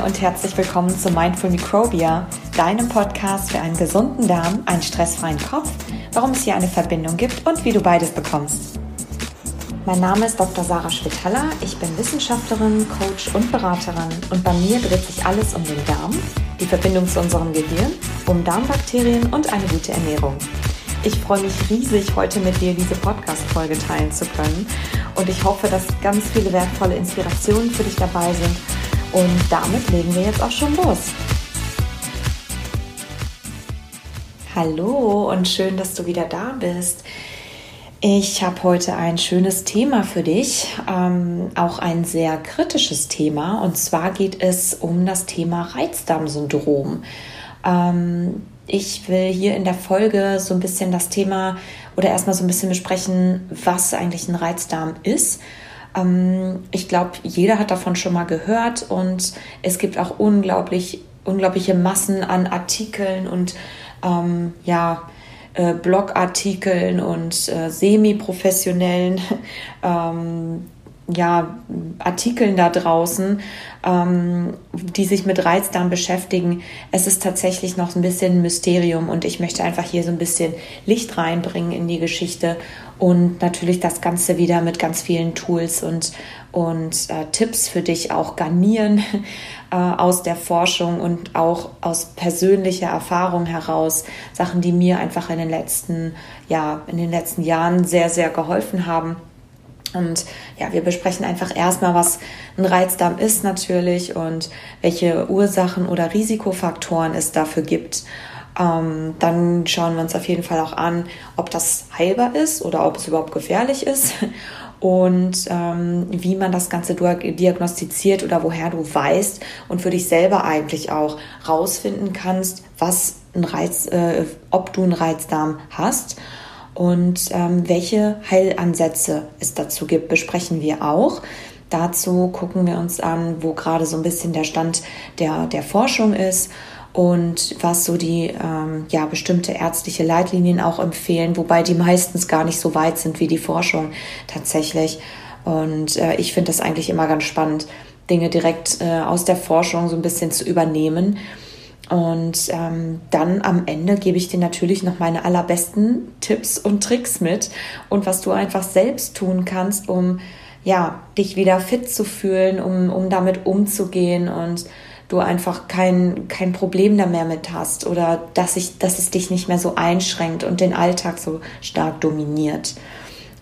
Hi und herzlich willkommen zu Mindful Microbia, deinem Podcast für einen gesunden Darm, einen stressfreien Kopf, warum es hier eine Verbindung gibt und wie du beides bekommst. Mein Name ist Dr. Sarah Schwitalla, ich bin Wissenschaftlerin, Coach und Beraterin und bei mir dreht sich alles um den Darm, die Verbindung zu unserem Gehirn, um Darmbakterien und eine gute Ernährung. Ich freue mich riesig, heute mit dir diese Podcast-Folge teilen zu können und ich hoffe, dass ganz viele wertvolle Inspirationen für dich dabei sind. Und damit legen wir jetzt auch schon los. Hallo und schön, dass du wieder da bist. Ich habe heute ein schönes Thema für dich, auch ein sehr kritisches Thema. Und zwar geht es um das Thema Reizdarmsyndrom. Ich will hier in der Folge so ein bisschen das Thema oder erstmal so ein bisschen besprechen, was eigentlich ein Reizdarm ist. Ich glaube, jeder hat davon schon mal gehört und es gibt auch unglaubliche Massen an Artikeln und Blogartikeln und semi-professionellen Artikeln da draußen, die sich mit Reizdarm beschäftigen. Es ist tatsächlich noch ein bisschen ein Mysterium und ich möchte einfach hier so ein bisschen Licht reinbringen in die Geschichte und natürlich das Ganze wieder mit ganz vielen Tools und Tipps für dich auch garnieren aus der Forschung und auch aus persönlicher Erfahrung heraus. Sachen, die mir einfach in den letzten Jahren sehr, sehr geholfen haben. Und ja, wir besprechen einfach erstmal, was ein Reizdarm ist natürlich und welche Ursachen oder Risikofaktoren es dafür gibt. Dann schauen wir uns auf jeden Fall auch an, ob das heilbar ist oder ob es überhaupt gefährlich ist und wie man das Ganze diagnostiziert oder woher du weißt und für dich selber eigentlich auch rausfinden kannst, ob du einen Reizdarm hast. Und welche Heilansätze es dazu gibt, besprechen wir auch. Dazu gucken wir uns an, wo gerade so ein bisschen der Stand der Forschung ist und was so die bestimmte ärztliche Leitlinien auch empfehlen, wobei die meistens gar nicht so weit sind wie die Forschung tatsächlich. Und ich finde das eigentlich immer ganz spannend, Dinge direkt aus der Forschung so ein bisschen zu übernehmen. Und dann am Ende gebe ich dir natürlich noch meine allerbesten Tipps und Tricks mit und was du einfach selbst tun kannst, um dich wieder fit zu fühlen, um damit umzugehen und du einfach kein Problem da mehr mit hast oder dass es dich nicht mehr so einschränkt und den Alltag so stark dominiert.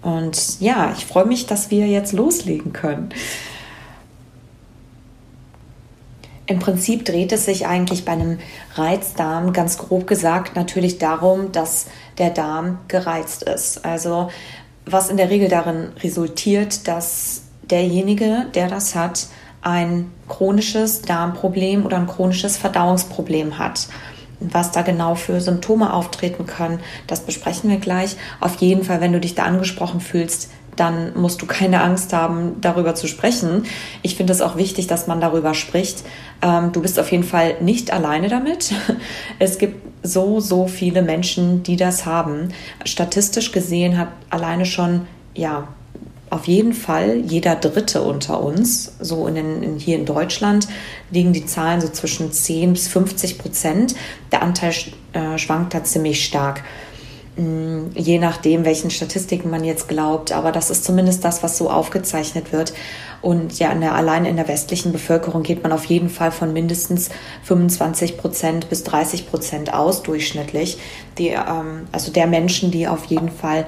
Und ja, ich freue mich, dass wir jetzt loslegen können. Im Prinzip dreht es sich eigentlich bei einem Reizdarm, ganz grob gesagt, natürlich darum, dass der Darm gereizt ist. Also was in der Regel darin resultiert, dass derjenige, der das hat, ein chronisches Darmproblem oder ein chronisches Verdauungsproblem hat. Was da genau für Symptome auftreten können, das besprechen wir gleich. Auf jeden Fall, wenn du dich da angesprochen fühlst, dann musst du keine Angst haben, darüber zu sprechen. Ich finde es auch wichtig, dass man darüber spricht. Du bist auf jeden Fall nicht alleine damit. Es gibt so, so viele Menschen, die das haben. Statistisch gesehen hat alleine schon, auf jeden Fall jeder Dritte unter uns, so hier in Deutschland, liegen die Zahlen so zwischen 10-50%. Der Anteil schwankt da ziemlich stark. Je nachdem, welchen Statistiken man jetzt glaubt, aber das ist zumindest das, was so aufgezeichnet wird. Und ja, allein in der westlichen Bevölkerung geht man auf jeden Fall von mindestens 25% bis 30% aus, durchschnittlich. Also der Menschen, die auf jeden Fall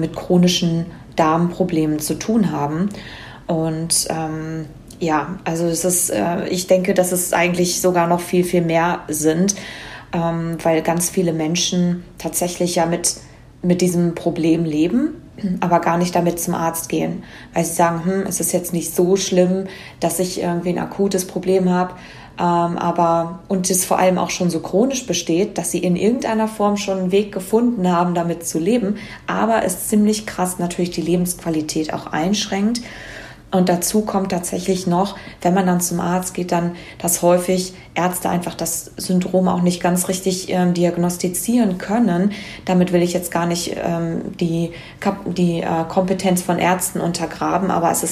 mit chronischen Darmproblemen zu tun haben. Und also es ist, ich denke, dass es eigentlich sogar noch viel, viel mehr sind. Weil ganz viele Menschen tatsächlich ja mit diesem Problem leben, aber gar nicht damit zum Arzt gehen, weil sie sagen, es ist jetzt nicht so schlimm, dass ich irgendwie ein akutes Problem habe, und es vor allem auch schon so chronisch besteht, dass sie in irgendeiner Form schon einen Weg gefunden haben, damit zu leben, aber es ziemlich krass natürlich die Lebensqualität auch einschränkt. Und dazu kommt tatsächlich noch, wenn man dann zum Arzt geht, dann, dass häufig Ärzte einfach das Syndrom auch nicht ganz richtig diagnostizieren können. Damit will ich jetzt gar nicht die Kompetenz von Ärzten untergraben, aber es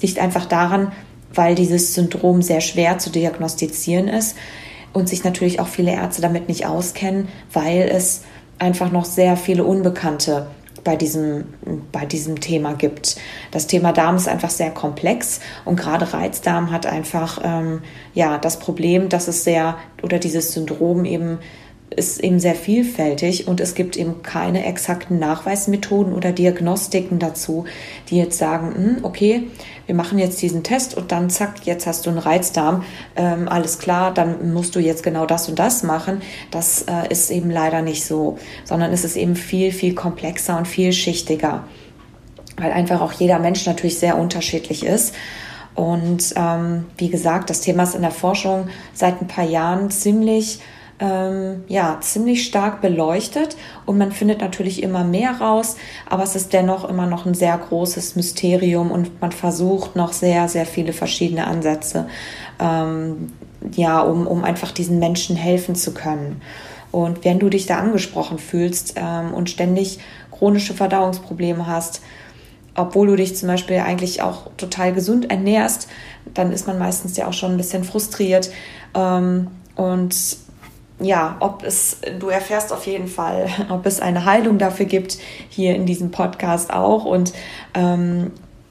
liegt einfach daran, weil dieses Syndrom sehr schwer zu diagnostizieren ist und sich natürlich auch viele Ärzte damit nicht auskennen, weil es einfach noch sehr viele Unbekannte bei diesem Thema gibt. Das Thema Darm ist einfach sehr komplex und gerade Reizdarm hat einfach das Problem, dass es dieses Syndrom eben ist eben sehr vielfältig und es gibt eben keine exakten Nachweismethoden oder Diagnostiken dazu, die jetzt sagen, okay, wir machen jetzt diesen Test und dann zack, jetzt hast du einen Reizdarm, alles klar, dann musst du jetzt genau das und das machen. Das ist eben leider nicht so, sondern es ist eben viel, viel komplexer und vielschichtiger, weil einfach auch jeder Mensch natürlich sehr unterschiedlich ist. Und wie gesagt, das Thema ist in der Forschung seit ein paar Jahren ziemlich stark beleuchtet und man findet natürlich immer mehr raus, aber es ist dennoch immer noch ein sehr großes Mysterium und man versucht noch sehr, sehr viele verschiedene Ansätze, um einfach diesen Menschen helfen zu können. Und wenn du dich da angesprochen fühlst und ständig chronische Verdauungsprobleme hast, obwohl du dich zum Beispiel eigentlich auch total gesund ernährst, dann ist man meistens ja auch schon ein bisschen frustriert du erfährst auf jeden Fall, ob es eine Heilung dafür gibt, hier in diesem Podcast auch. Und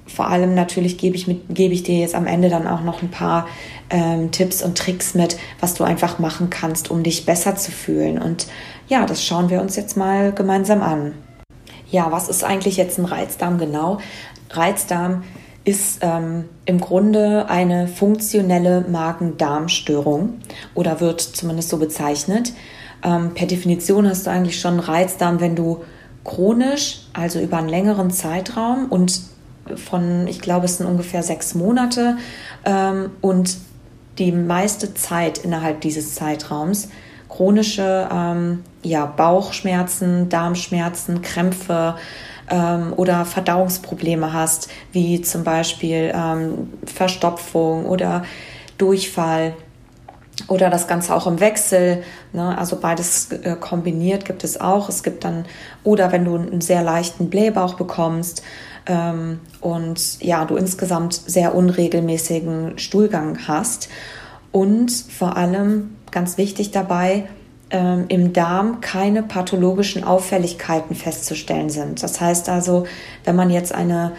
vor allem natürlich gebe ich dir jetzt am Ende dann auch noch ein paar Tipps und Tricks mit, was du einfach machen kannst, um dich besser zu fühlen. Und ja, das schauen wir uns jetzt mal gemeinsam an. Ja, was ist eigentlich jetzt ein Reizdarm genau? Reizdarm ist im Grunde eine funktionelle Magen-Darm-Störung oder wird zumindest so bezeichnet. Per Definition hast du eigentlich schon einen Reizdarm, wenn du chronisch, also über einen längeren Zeitraum und von, ich glaube, es sind ungefähr 6 Monate und die meiste Zeit innerhalb dieses Zeitraums chronische Bauchschmerzen, Darmschmerzen, Krämpfe, oder Verdauungsprobleme hast, wie zum Beispiel Verstopfung oder Durchfall oder das Ganze auch im Wechsel, ne? Also beides kombiniert gibt es auch. Es gibt dann, oder wenn du einen sehr leichten Blähbauch bekommst du insgesamt sehr unregelmäßigen Stuhlgang hast und vor allem, ganz wichtig dabei, im Darm keine pathologischen Auffälligkeiten festzustellen sind. Das heißt also, wenn man jetzt eine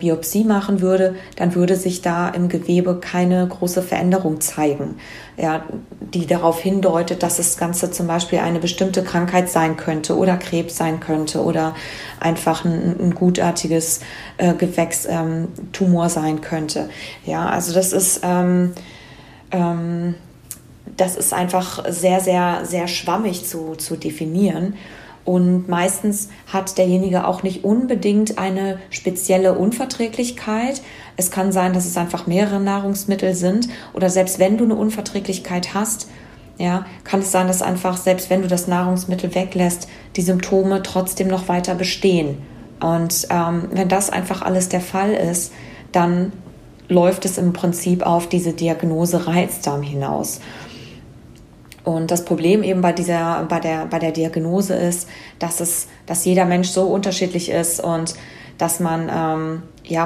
Biopsie machen würde, dann würde sich da im Gewebe keine große Veränderung zeigen, ja, die darauf hindeutet, dass das Ganze zum Beispiel eine bestimmte Krankheit sein könnte oder Krebs sein könnte oder einfach ein gutartiges Gewächs, Tumor sein könnte. Ja, also das ist das ist einfach sehr, sehr, sehr schwammig zu definieren. Und meistens hat derjenige auch nicht unbedingt eine spezielle Unverträglichkeit. Es kann sein, dass es einfach mehrere Nahrungsmittel sind. Oder selbst wenn du eine Unverträglichkeit hast, ja, kann es sein, dass einfach, selbst wenn du das Nahrungsmittel weglässt, die Symptome trotzdem noch weiter bestehen. Und wenn das einfach alles der Fall ist, dann läuft es im Prinzip auf diese Diagnose Reizdarm hinaus. Und das Problem eben bei der Diagnose ist, dass jeder Mensch so unterschiedlich ist und dass man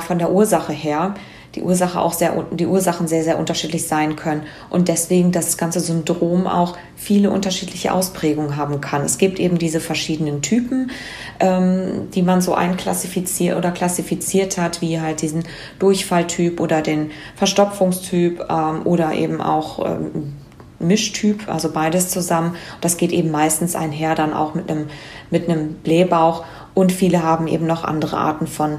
von der Ursache her die Ursachen sehr, sehr unterschiedlich sein können und deswegen das ganze Syndrom auch viele unterschiedliche Ausprägungen haben kann. Es gibt eben diese verschiedenen Typen, die man so klassifiziert hat, wie halt diesen Durchfalltyp oder den Verstopfungstyp oder eben auch Mischtyp, also beides zusammen. Das geht eben meistens einher dann auch mit einem Blähbauch und viele haben eben noch andere Arten von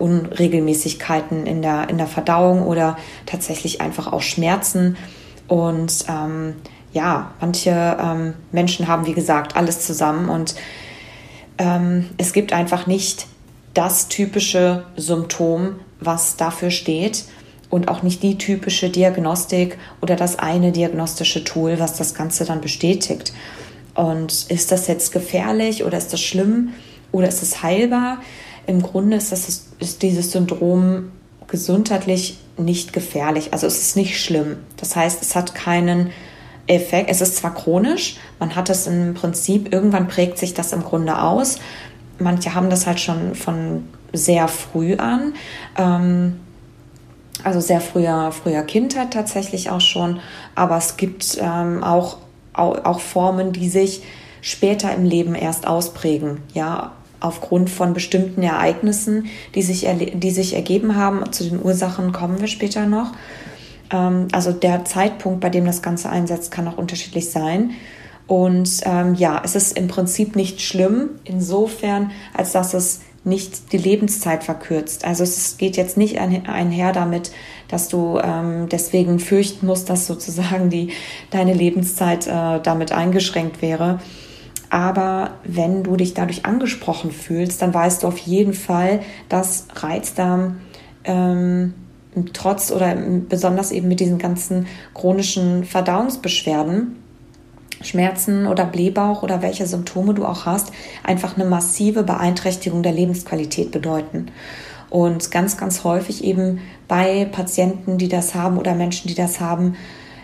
Unregelmäßigkeiten in der Verdauung oder tatsächlich einfach auch Schmerzen. Und manche Menschen haben, wie gesagt, alles zusammen und es gibt einfach nicht das typische Symptom, was dafür steht und auch nicht die typische Diagnostik oder das eine diagnostische Tool, was das Ganze dann bestätigt. Und ist das jetzt gefährlich oder ist das schlimm oder ist es heilbar? Im Grunde ist dieses Syndrom gesundheitlich nicht gefährlich. Also es ist nicht schlimm. Das heißt, es hat keinen Effekt. Es ist zwar chronisch, man hat es im Prinzip, irgendwann prägt sich das im Grunde aus. Manche haben das halt schon von sehr früh an. Also sehr früher Kindheit tatsächlich auch schon. Aber es gibt auch Formen, die sich später im Leben erst ausprägen, ja, aufgrund von bestimmten Ereignissen, die sich ergeben haben. Zu den Ursachen kommen wir später noch. Also der Zeitpunkt, bei dem das Ganze einsetzt, kann auch unterschiedlich sein. Und es ist im Prinzip nicht schlimm, insofern, als dass es nicht die Lebenszeit verkürzt. Also es geht jetzt nicht einher damit, dass du deswegen fürchten musst, dass sozusagen deine Lebenszeit damit eingeschränkt wäre. Aber wenn du dich dadurch angesprochen fühlst, dann weißt du auf jeden Fall, dass Reizdarm trotz oder besonders eben mit diesen ganzen chronischen Verdauungsbeschwerden, Schmerzen oder Blähbauch oder welche Symptome du auch hast, einfach eine massive Beeinträchtigung der Lebensqualität bedeuten. Und ganz, ganz häufig eben bei Patienten, die das haben oder Menschen, die das haben,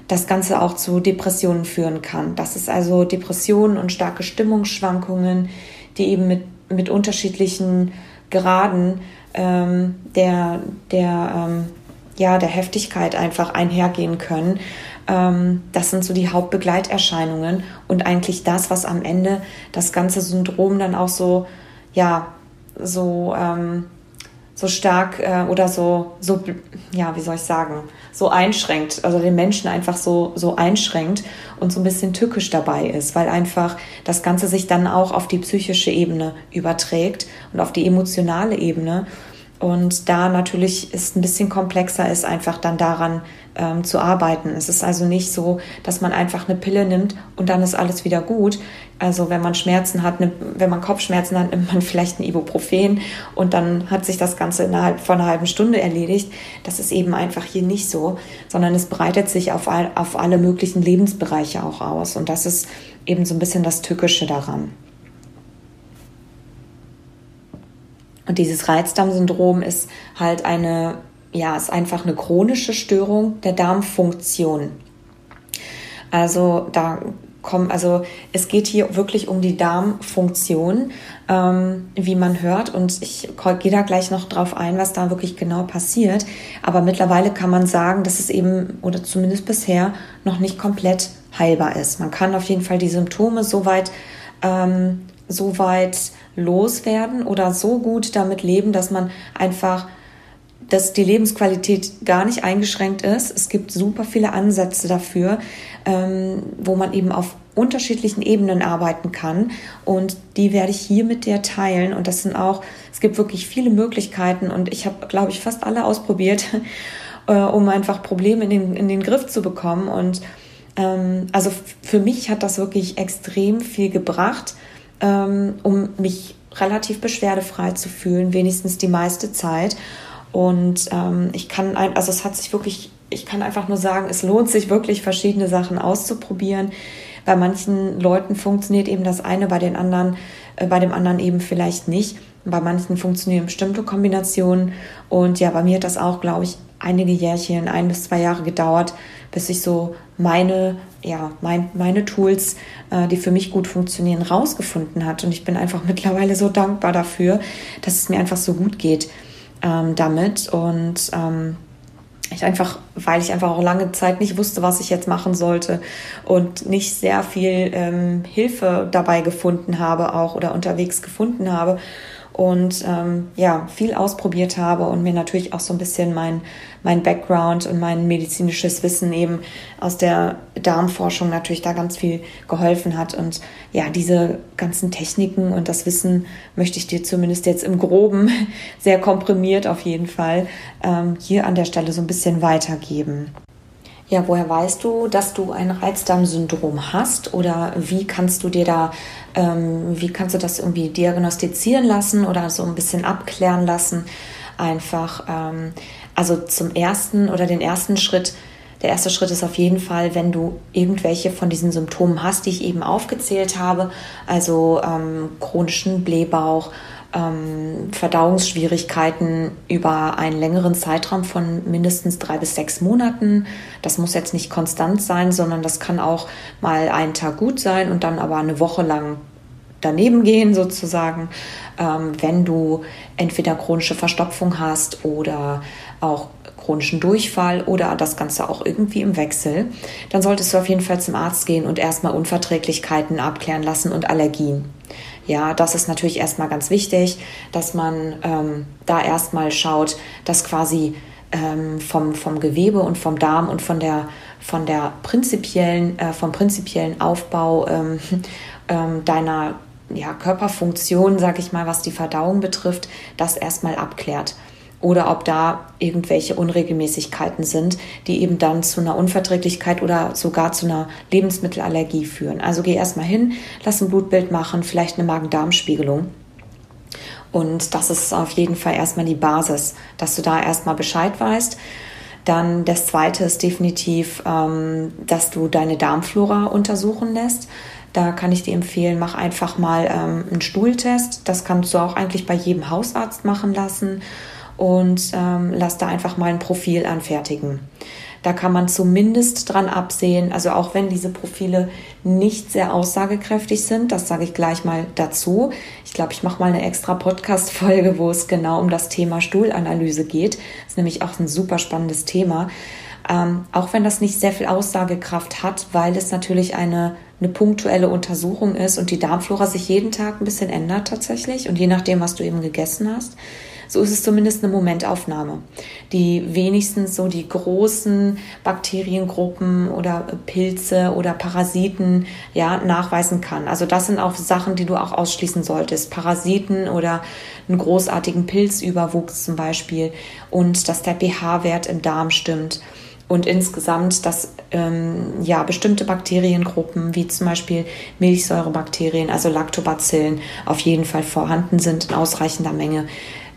das Ganze auch zu Depressionen führen kann. Das ist also Depressionen und starke Stimmungsschwankungen, die eben mit unterschiedlichen Graden der Heftigkeit einfach einhergehen können. Das sind so die Hauptbegleiterscheinungen und eigentlich das, was am Ende das ganze Syndrom dann auch so stark oder so einschränkt, also den Menschen einfach so einschränkt und so ein bisschen tückisch dabei ist, weil einfach das Ganze sich dann auch auf die psychische Ebene überträgt und auf die emotionale Ebene. Und da natürlich ist ein bisschen komplexer ist, einfach dann daran zu arbeiten. Es ist also nicht so, dass man einfach eine Pille nimmt und dann ist alles wieder gut. Also wenn man Schmerzen hat, wenn man Kopfschmerzen hat, nimmt man vielleicht ein Ibuprofen und dann hat sich das Ganze innerhalb von einer halben Stunde erledigt. Das ist eben einfach hier nicht so, sondern es breitet sich auf alle möglichen Lebensbereiche auch aus. Und das ist eben so ein bisschen das Tückische daran. Und dieses Reizdarmsyndrom ist halt ist einfach eine chronische Störung der Darmfunktion. Also es geht hier wirklich um die Darmfunktion, wie man hört. Und ich gehe da gleich noch drauf ein, was da wirklich genau passiert. Aber mittlerweile kann man sagen, dass es eben, oder zumindest bisher, noch nicht komplett heilbar ist. Man kann auf jeden Fall die Symptome so weit loswerden oder so gut damit leben, dass man einfach, dass die Lebensqualität gar nicht eingeschränkt ist. Es gibt super viele Ansätze dafür, wo man eben auf unterschiedlichen Ebenen arbeiten kann und die werde ich hier mit dir teilen und es gibt wirklich viele Möglichkeiten und ich habe, glaube ich, fast alle ausprobiert, um einfach Probleme in den Griff zu bekommen und also für mich hat das wirklich extrem viel gebracht, um mich relativ beschwerdefrei zu fühlen, wenigstens die meiste Zeit. Und ich kann einfach nur sagen, es lohnt sich wirklich, verschiedene Sachen auszuprobieren. Bei manchen Leuten funktioniert eben das eine, bei dem anderen eben vielleicht nicht. Bei manchen funktionieren bestimmte Kombinationen. Und ja, bei mir hat das auch, glaube ich, einige Jährchen, 1 bis 2 Jahre gedauert, bis ich so meine Tools, die für mich gut funktionieren, rausgefunden hat. Und ich bin einfach mittlerweile so dankbar dafür, dass es mir einfach so gut geht damit. Und weil ich einfach auch lange Zeit nicht wusste, was ich jetzt machen sollte und nicht sehr viel Hilfe dabei gefunden habe auch oder unterwegs gefunden habe. Und viel ausprobiert habe und mir natürlich auch so ein bisschen mein Background und mein medizinisches Wissen eben aus der Darmforschung natürlich da ganz viel geholfen hat. Und ja, diese ganzen Techniken und das Wissen möchte ich dir zumindest jetzt im Groben, sehr komprimiert auf jeden Fall, hier an der Stelle so ein bisschen weitergeben. Ja, woher weißt du, dass du ein Reizdarmsyndrom hast oder wie kannst du dir da, wie kannst du das irgendwie diagnostizieren lassen oder so ein bisschen abklären lassen? Einfach, also der erste Schritt ist auf jeden Fall, wenn du irgendwelche von diesen Symptomen hast, die ich eben aufgezählt habe, also chronischen Blähbauch, Verdauungsschwierigkeiten über einen längeren Zeitraum von mindestens 3 bis 6 Monaten. Das muss jetzt nicht konstant sein, sondern das kann auch mal einen Tag gut sein und dann aber eine Woche lang daneben gehen sozusagen. Wenn du entweder chronische Verstopfung hast oder auch chronischen Durchfall oder das Ganze auch irgendwie im Wechsel, dann solltest du auf jeden Fall zum Arzt gehen und erstmal Unverträglichkeiten abklären lassen und Allergien. Ja, das ist natürlich erstmal ganz wichtig, dass man da erstmal schaut, dass quasi vom Gewebe und vom Darm und vom prinzipiellen Aufbau deiner Körperfunktion, sag ich mal, was die Verdauung betrifft, das erstmal abklärt. Oder ob da irgendwelche Unregelmäßigkeiten sind, die eben dann zu einer Unverträglichkeit oder sogar zu einer Lebensmittelallergie führen. Also geh erstmal hin, lass ein Blutbild machen, vielleicht eine Magen-Darm-Spiegelung. Und das ist auf jeden Fall erstmal die Basis, dass du da erstmal Bescheid weißt. Dann das Zweite ist definitiv, dass du deine Darmflora untersuchen lässt. Da kann ich dir empfehlen, mach einfach mal einen Stuhltest. Das kannst du auch eigentlich bei jedem Hausarzt machen lassen. Und lass da einfach mal ein Profil anfertigen. Da kann man zumindest dran absehen, also auch wenn diese Profile nicht sehr aussagekräftig sind, das sage ich gleich mal dazu. Ich glaube, ich mache mal eine extra Podcast-Folge, wo es genau um das Thema Stuhlanalyse geht. Das ist nämlich auch ein super spannendes Thema. Auch wenn das nicht sehr viel Aussagekraft hat, weil es natürlich eine punktuelle Untersuchung ist und die Darmflora sich jeden Tag ein bisschen ändert tatsächlich und je nachdem, was du eben gegessen hast. So ist es zumindest eine Momentaufnahme, die wenigstens so die großen Bakteriengruppen oder Pilze oder Parasiten nachweisen kann. Also das sind auch Sachen, die du auch ausschließen solltest. Parasiten oder einen großartigen Pilzüberwuchs zum Beispiel und dass der pH-Wert im Darm stimmt. Und insgesamt, dass bestimmte Bakteriengruppen, wie zum Beispiel Milchsäurebakterien, also Lactobacillen, auf jeden Fall vorhanden sind in ausreichender Menge.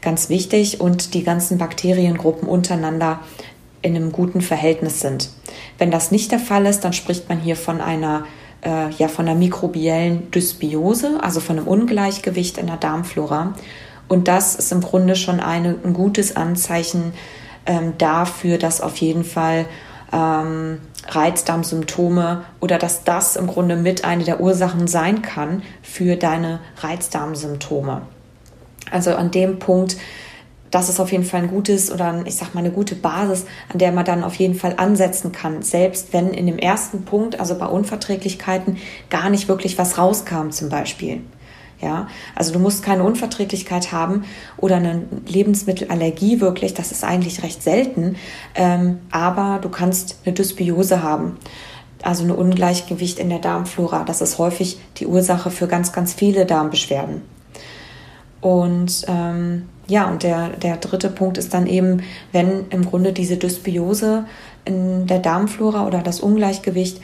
Ganz wichtig. Und die ganzen Bakteriengruppen untereinander in einem guten Verhältnis sind. Wenn das nicht der Fall ist, dann spricht man hier von einer mikrobiellen Dysbiose, also von einem Ungleichgewicht in der Darmflora. Und das ist im Grunde schon ein gutes Anzeichen dafür, dass auf jeden Fall Reizdarmsymptome oder dass das im Grunde mit eine der Ursachen sein kann für deine Reizdarmsymptome. Also an dem Punkt, das ist auf jeden Fall ein gutes oder eine gute Basis, an der man dann auf jeden Fall ansetzen kann, selbst wenn in dem ersten Punkt, also bei Unverträglichkeiten, gar nicht wirklich was rauskam zum Beispiel. Ja, also du musst keine Unverträglichkeit haben oder eine Lebensmittelallergie wirklich, das ist eigentlich recht selten, aber du kannst eine Dysbiose haben, also ein Ungleichgewicht in der Darmflora. Das ist häufig die Ursache für ganz, ganz viele Darmbeschwerden. Und der dritte Punkt ist dann eben, wenn im Grunde diese Dysbiose in der Darmflora oder das Ungleichgewicht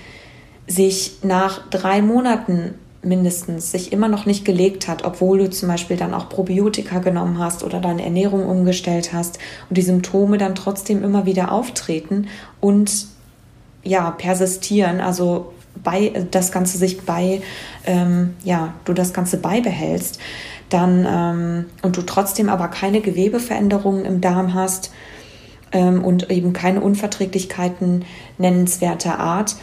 sich nach 3 Monaten mindestens sich immer noch nicht gelegt hat, obwohl du zum Beispiel dann auch Probiotika genommen hast oder deine Ernährung umgestellt hast und die Symptome dann trotzdem immer wieder auftreten und persistieren, also du das Ganze beibehältst, dann und du trotzdem aber keine Gewebeveränderungen im Darm hast und eben keine Unverträglichkeiten nennenswerter Art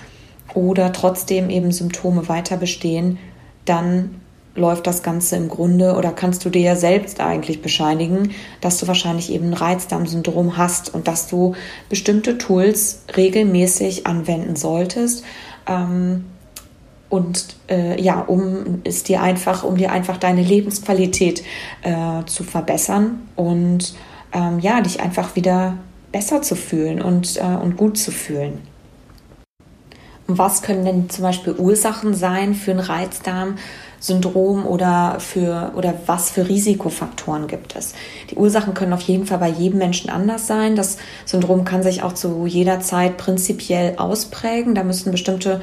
oder trotzdem eben Symptome weiter bestehen, dann läuft das Ganze im Grunde oder kannst du dir ja selbst eigentlich bescheinigen, dass du wahrscheinlich eben ein Reizdarmsyndrom hast und dass du bestimmte Tools regelmäßig anwenden solltest, um dir einfach deine Lebensqualität zu verbessern und dich einfach wieder besser zu fühlen und gut zu fühlen. Was können denn zum Beispiel Ursachen sein für ein Reizdarmsyndrom oder was für Risikofaktoren gibt es? Die Ursachen können auf jeden Fall bei jedem Menschen anders sein. Das Syndrom kann sich auch zu jeder Zeit prinzipiell ausprägen. Da müssen bestimmte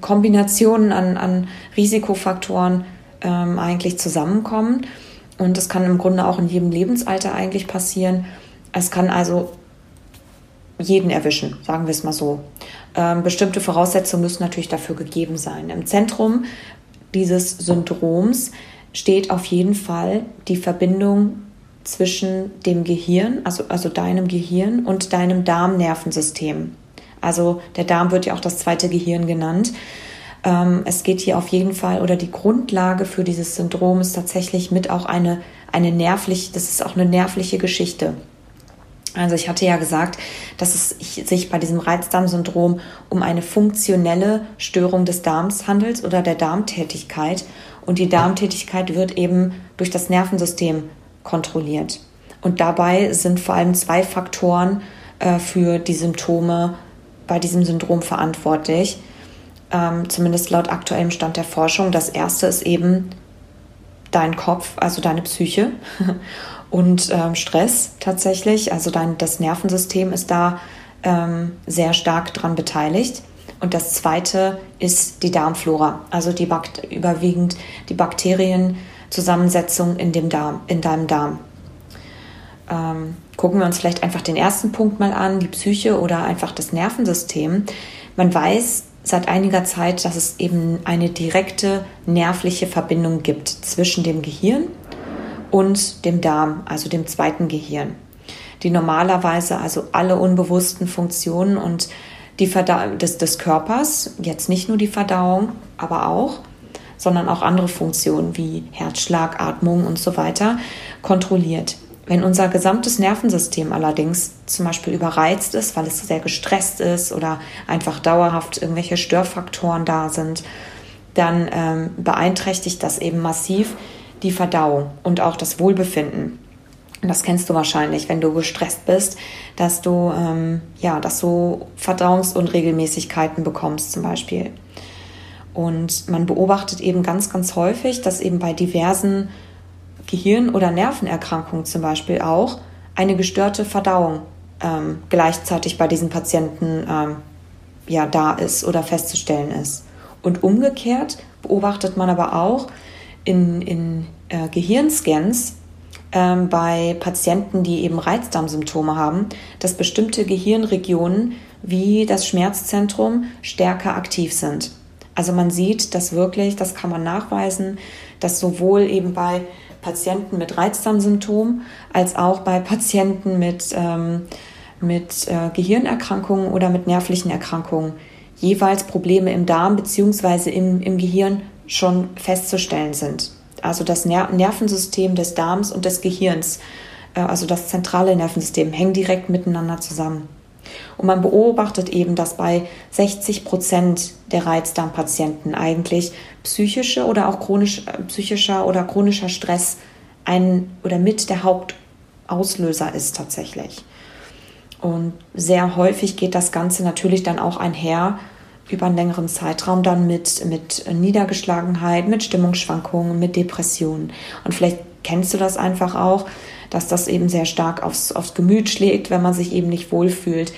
Kombinationen an Risikofaktoren eigentlich zusammenkommen. Und das kann im Grunde auch in jedem Lebensalter eigentlich passieren. Es kann also jeden erwischen, sagen wir es mal so. Bestimmte Voraussetzungen müssen natürlich dafür gegeben sein. Im Zentrum dieses Syndroms steht auf jeden Fall die Verbindung zwischen dem Gehirn, also deinem Gehirn und deinem Darmnervensystem. Also der Darm wird ja auch das zweite Gehirn genannt. Es geht hier auf jeden Fall, oder die Grundlage für dieses Syndrom ist tatsächlich mit auch das ist auch eine nervliche Geschichte. Also ich hatte ja gesagt, dass es sich bei diesem Reizdarmsyndrom um eine funktionelle Störung des Darms handelt oder der Darmtätigkeit. Und die Darmtätigkeit wird eben durch das Nervensystem kontrolliert. Und dabei sind vor allem zwei Faktoren für die Symptome bei diesem Syndrom verantwortlich. Zumindest laut aktuellem Stand der Forschung. Das erste ist eben dein Kopf, also deine Psyche und Stress tatsächlich. Also das Nervensystem ist da sehr stark dran beteiligt. Und das zweite ist die Darmflora, also überwiegend die Bakterienzusammensetzung in deinem Darm. Gucken wir uns vielleicht einfach den ersten Punkt mal an, die Psyche oder einfach das Nervensystem. Man weiß seit einiger Zeit, dass es eben eine direkte nervliche Verbindung gibt zwischen dem Gehirn und dem Darm, also dem zweiten Gehirn, die normalerweise also alle unbewussten Funktionen und die des Körpers, jetzt nicht nur die Verdauung, aber auch, sondern auch andere Funktionen wie Herzschlag, Atmung und so weiter, kontrolliert. Wenn unser gesamtes Nervensystem allerdings zum Beispiel überreizt ist, weil es sehr gestresst ist oder einfach dauerhaft irgendwelche Störfaktoren da sind, dann beeinträchtigt das eben massiv die Verdauung und auch das Wohlbefinden. Und das kennst du wahrscheinlich, wenn du gestresst bist, dass du Verdauungsunregelmäßigkeiten bekommst zum Beispiel. Und man beobachtet eben ganz, ganz häufig, dass eben bei diversen Gehirn- oder Nervenerkrankungen zum Beispiel auch eine gestörte Verdauung gleichzeitig bei diesen Patienten da ist oder festzustellen ist. Und umgekehrt beobachtet man aber auch in Gehirnscans bei Patienten, die eben Reizdarmsymptome haben, dass bestimmte Gehirnregionen wie das Schmerzzentrum stärker aktiv sind. Also man sieht das wirklich, das kann man nachweisen, dass sowohl eben bei Patienten mit Reizdarmsymptomen als auch bei Patienten mit Gehirnerkrankungen oder mit nervlichen Erkrankungen jeweils Probleme im Darm bzw. im Gehirn schon festzustellen sind. Also das Nervensystem des Darms und des Gehirns, also das zentrale Nervensystem, hängen direkt miteinander zusammen. Und man beobachtet eben, dass bei 60% der Reizdarmpatienten eigentlich psychische oder auch chronischer Stress mit der Hauptauslöser ist tatsächlich. Und sehr häufig geht das Ganze natürlich dann auch einher über einen längeren Zeitraum dann mit Niedergeschlagenheit, mit Stimmungsschwankungen, mit Depressionen. Und vielleicht kennst du das einfach auch, dass das eben sehr stark aufs Gemüt schlägt, wenn man sich eben nicht wohlfühlt.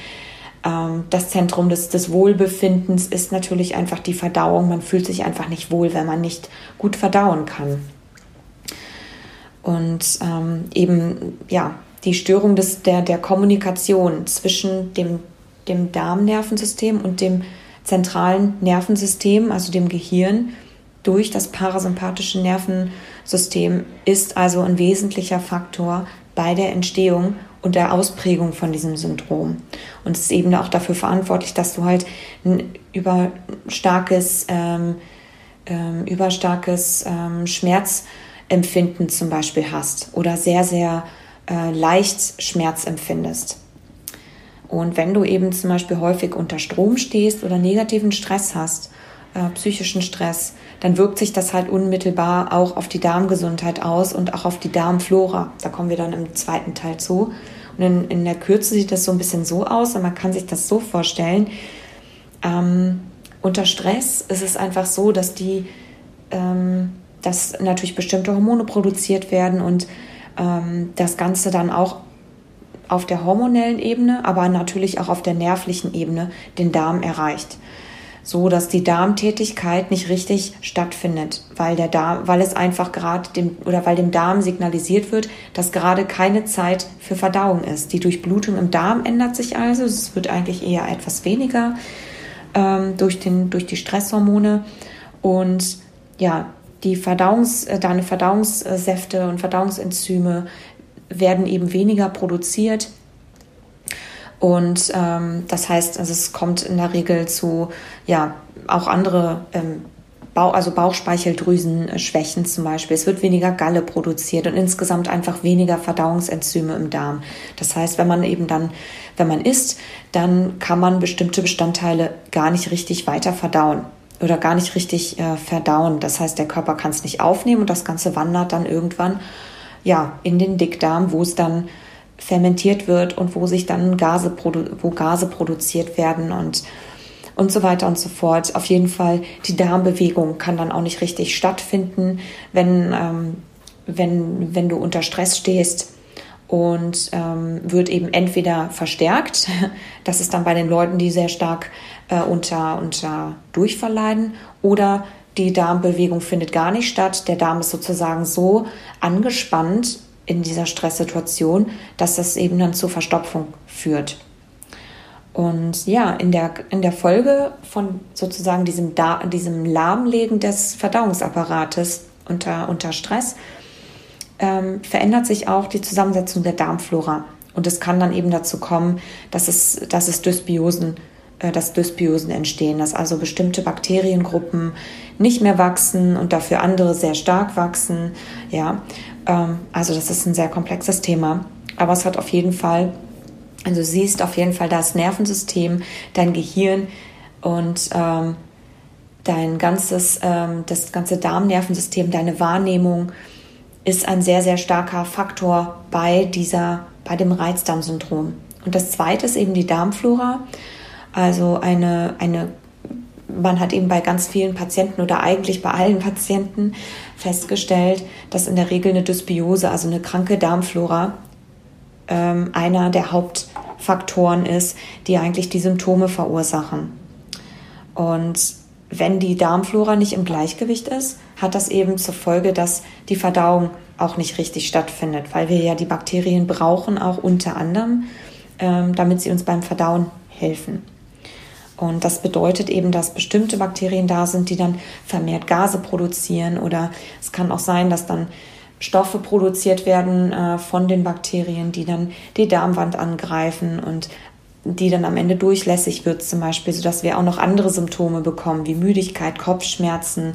Das Zentrum des Wohlbefindens ist natürlich einfach die Verdauung. Man fühlt sich einfach nicht wohl, wenn man nicht gut verdauen kann. Und die Störung der Kommunikation zwischen dem Darmnervensystem und dem zentralen Nervensystem, also dem Gehirn, durch das parasympathische Nervensystem ist also ein wesentlicher Faktor bei der Entstehung und der Ausprägung von diesem Syndrom. Und es ist eben auch dafür verantwortlich, dass du halt ein überstarkes Schmerzempfinden zum Beispiel hast oder sehr, sehr leicht Schmerz empfindest. Und wenn du eben zum Beispiel häufig unter Strom stehst oder negativen Stress hast, psychischen Stress, dann wirkt sich das halt unmittelbar auch auf die Darmgesundheit aus und auch auf die Darmflora. Da kommen wir dann im zweiten Teil zu. Und in der Kürze sieht das so ein bisschen so aus, und man kann sich das so vorstellen. Unter Stress ist es einfach so, dass dass natürlich bestimmte Hormone produziert werden und das Ganze dann auch auf der hormonellen Ebene, aber natürlich auch auf der nervlichen Ebene den Darm erreicht. So, dass die Darmtätigkeit nicht richtig stattfindet, weil dem Darm signalisiert wird, dass gerade keine Zeit für Verdauung ist. Die Durchblutung im Darm ändert sich also, es wird eigentlich eher etwas weniger durch die Stresshormone und deine Verdauungssäfte und Verdauungsenzyme werden eben weniger produziert. Und das heißt, also es kommt in der Regel zu auch andere Bauchspeicheldrüsenschwächen zum Beispiel. Es wird weniger Galle produziert und insgesamt einfach weniger Verdauungsenzyme im Darm. Das heißt, wenn man isst, dann kann man bestimmte Bestandteile gar nicht richtig weiter verdauen oder gar nicht richtig verdauen. Das heißt, der Körper kann es nicht aufnehmen und das Ganze wandert dann irgendwann in den Dickdarm, wo es dann fermentiert wird und wo sich dann Gase produziert werden und so weiter und so fort. Auf jeden Fall, die Darmbewegung kann dann auch nicht richtig stattfinden, wenn du unter Stress stehst, und wird eben entweder verstärkt, das ist dann bei den Leuten, die sehr stark unter Durchfall leiden, oder die Darmbewegung findet gar nicht statt. Der Darm ist sozusagen so angespannt in dieser Stresssituation, dass das eben dann zur Verstopfung führt. Und in der Folge von sozusagen diesem Lahmlegen des Verdauungsapparates unter Stress verändert sich auch die Zusammensetzung der Darmflora. Und es kann dann eben dazu kommen, dass Dysbiosen entstehen, dass also bestimmte Bakteriengruppen nicht mehr wachsen und dafür andere sehr stark wachsen. Also das ist ein sehr komplexes Thema. Aber es hat auf jeden Fall... Also du siehst auf jeden Fall das Nervensystem, dein Gehirn und das ganze Darmnervensystem, deine Wahrnehmung ist ein sehr, sehr starker Faktor bei dem Reizdarmsyndrom. Und das zweite ist eben die Darmflora. Also man hat eben bei ganz vielen Patienten oder eigentlich bei allen Patienten festgestellt, dass in der Regel eine Dysbiose, also eine kranke Darmflora, einer der Hauptfaktoren ist, die eigentlich die Symptome verursachen. Und wenn die Darmflora nicht im Gleichgewicht ist, hat das eben zur Folge, dass die Verdauung auch nicht richtig stattfindet, weil wir ja die Bakterien brauchen, auch unter anderem, damit sie uns beim Verdauen helfen. Und das bedeutet eben, dass bestimmte Bakterien da sind, die dann vermehrt Gase produzieren, oder es kann auch sein, dass dann Stoffe produziert werden von den Bakterien, die dann die Darmwand angreifen und die dann am Ende durchlässig wird zum Beispiel, sodass wir auch noch andere Symptome bekommen, wie Müdigkeit, Kopfschmerzen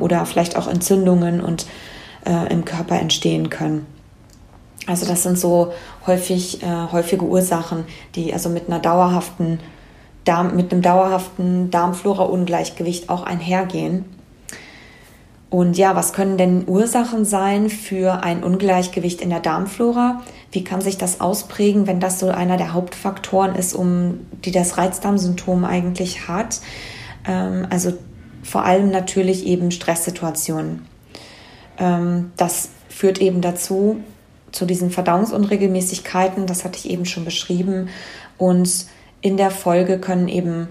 oder vielleicht auch Entzündungen und im Körper entstehen können. Also das sind so häufige Ursachen, die also mit einem dauerhaften Darmflora-Ungleichgewicht auch einhergehen. Und was können denn Ursachen sein für ein Ungleichgewicht in der Darmflora? Wie kann sich das ausprägen, wenn das so einer der Hauptfaktoren ist, die das Reizdarmsyndrom eigentlich hat? Also vor allem natürlich eben Stresssituationen. Das führt eben dazu, zu diesen Verdauungsunregelmäßigkeiten, das hatte ich eben schon beschrieben. Und in der Folge kann die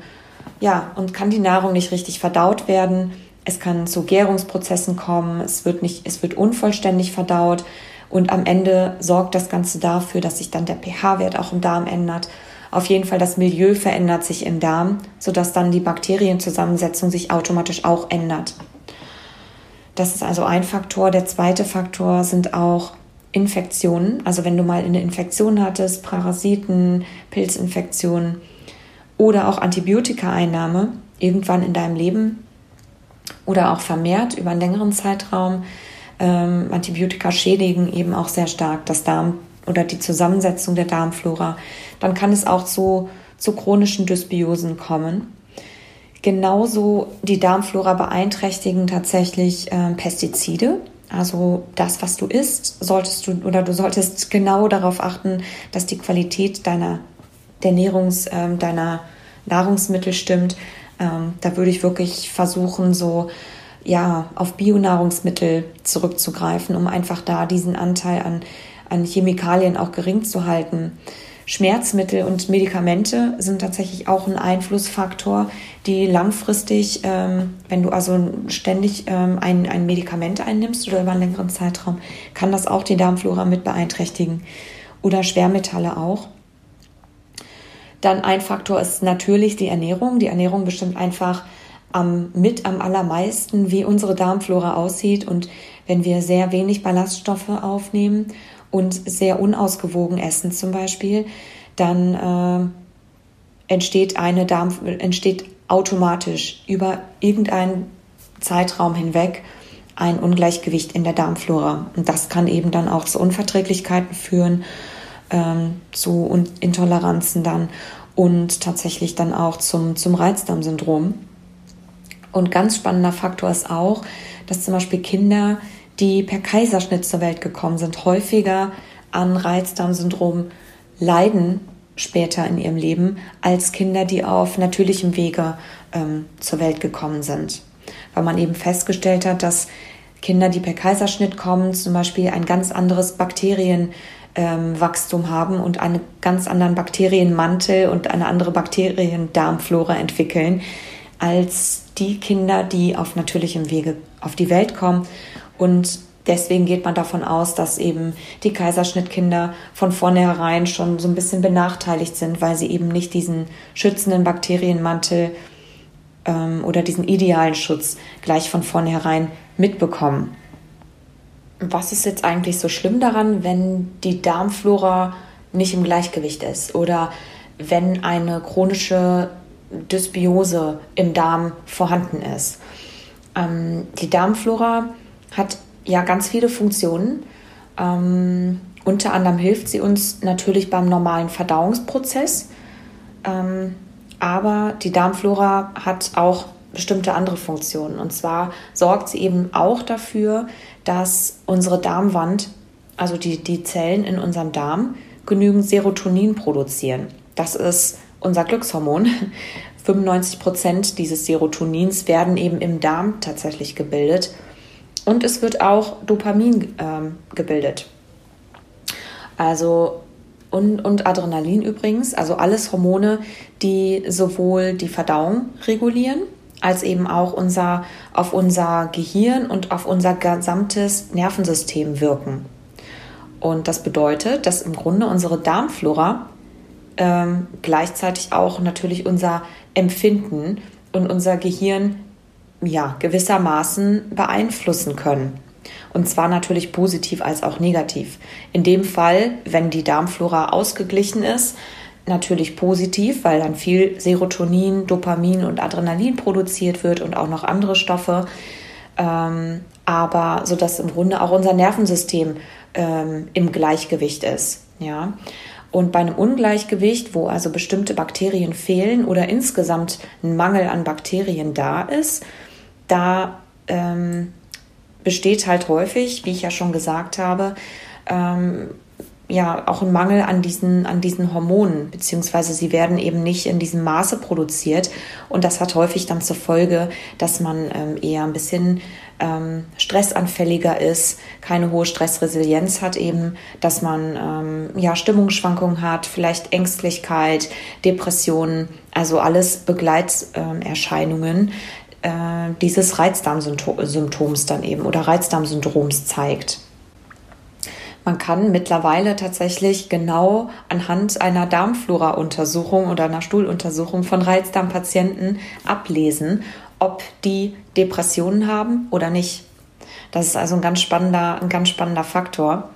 Nahrung nicht richtig verdaut werden. Es kann zu Gärungsprozessen kommen, es wird unvollständig verdaut und am Ende sorgt das Ganze dafür, dass sich dann der pH-Wert auch im Darm ändert. Auf jeden Fall, das Milieu verändert sich im Darm, sodass dann die Bakterienzusammensetzung sich automatisch auch ändert. Das ist also ein Faktor. Der zweite Faktor sind auch Infektionen. Also wenn du mal eine Infektion hattest, Parasiten, Pilzinfektionen oder auch Antibiotikaeinnahme irgendwann in deinem Leben, oder auch vermehrt über einen längeren Zeitraum. Antibiotika schädigen eben auch sehr stark das Darm oder die Zusammensetzung der Darmflora. Dann kann es auch zu chronischen Dysbiosen kommen. Genauso die Darmflora beeinträchtigen tatsächlich Pestizide. Also das, was du isst, du solltest genau darauf achten, dass die Qualität deiner Nahrungsmittel stimmt. Da würde ich wirklich versuchen, auf Bio-Nahrungsmittel zurückzugreifen, um einfach da diesen Anteil an Chemikalien auch gering zu halten. Schmerzmittel und Medikamente sind tatsächlich auch ein Einflussfaktor, die langfristig, wenn du also ständig ein Medikament einnimmst oder über einen längeren Zeitraum, kann das auch die Darmflora mit beeinträchtigen. Oder Schwermetalle auch. Dann ein Faktor ist natürlich die Ernährung. Die Ernährung bestimmt einfach am allermeisten, wie unsere Darmflora aussieht. Und wenn wir sehr wenig Ballaststoffe aufnehmen und sehr unausgewogen essen zum Beispiel, dann entsteht automatisch über irgendeinen Zeitraum hinweg ein Ungleichgewicht in der Darmflora. Und das kann eben dann auch zu Unverträglichkeiten führen, zu Intoleranzen dann und tatsächlich dann auch zum Reizdarmsyndrom. Und ganz spannender Faktor ist auch, dass zum Beispiel Kinder, die per Kaiserschnitt zur Welt gekommen sind, häufiger an Reizdarmsyndrom leiden später in ihrem Leben als Kinder, die auf natürlichem Wege zur Welt gekommen sind. Weil man eben festgestellt hat, dass Kinder, die per Kaiserschnitt kommen, zum Beispiel ein ganz anderes Bakterienwachstum haben und einen ganz anderen Bakterienmantel und eine andere Bakteriendarmflora entwickeln, als die Kinder, die auf natürlichem Wege auf die Welt kommen. Und deswegen geht man davon aus, dass eben die Kaiserschnittkinder von vornherein schon so ein bisschen benachteiligt sind, weil sie eben nicht diesen schützenden Bakterienmantel oder diesen idealen Schutz gleich von vornherein mitbekommen. Was ist jetzt eigentlich so schlimm daran, wenn die Darmflora nicht im Gleichgewicht ist oder wenn eine chronische Dysbiose im Darm vorhanden ist? Die Darmflora hat ja ganz viele Funktionen. Unter anderem hilft sie uns natürlich beim normalen Verdauungsprozess. Aber die Darmflora hat auch bestimmte andere Funktionen. Und zwar sorgt sie eben auch dafür, dass unsere Darmwand, also die Zellen in unserem Darm, genügend Serotonin produzieren. Das ist unser Glückshormon. 95% dieses Serotonins werden eben im Darm tatsächlich gebildet. Und es wird auch Dopamin gebildet. Also und Adrenalin übrigens, also alles Hormone, die sowohl die Verdauung regulieren, als eben auch auf unser Gehirn und auf unser gesamtes Nervensystem wirken. Und das bedeutet, dass im Grunde unsere Darmflora gleichzeitig auch natürlich unser Empfinden und unser Gehirn ja gewissermaßen beeinflussen können. Und zwar natürlich positiv als auch negativ. In dem Fall, wenn die Darmflora ausgeglichen ist, natürlich positiv, weil dann viel Serotonin, Dopamin und Adrenalin produziert wird und auch noch andere Stoffe. Aber sodass im Grunde auch unser Nervensystem im Gleichgewicht ist. Ja? Und bei einem Ungleichgewicht, wo also bestimmte Bakterien fehlen oder insgesamt ein Mangel an Bakterien da ist, da besteht halt häufig, wie ich ja schon gesagt habe, auch ein Mangel an diesen Hormonen, beziehungsweise sie werden eben nicht in diesem Maße produziert. Und das hat häufig dann zur Folge, dass man eher ein bisschen stressanfälliger ist, keine hohe Stressresilienz hat eben, dass man Stimmungsschwankungen hat, vielleicht Ängstlichkeit, Depressionen, also alles Begleiterscheinungen dieses Reizdarmsymptoms dann eben oder Reizdarmsyndroms zeigt. Man kann mittlerweile tatsächlich genau anhand einer Darmflora-Untersuchung oder einer Stuhluntersuchung von Reizdarmpatienten ablesen, ob die Depressionen haben oder nicht. Das ist also ein ganz spannender Faktor,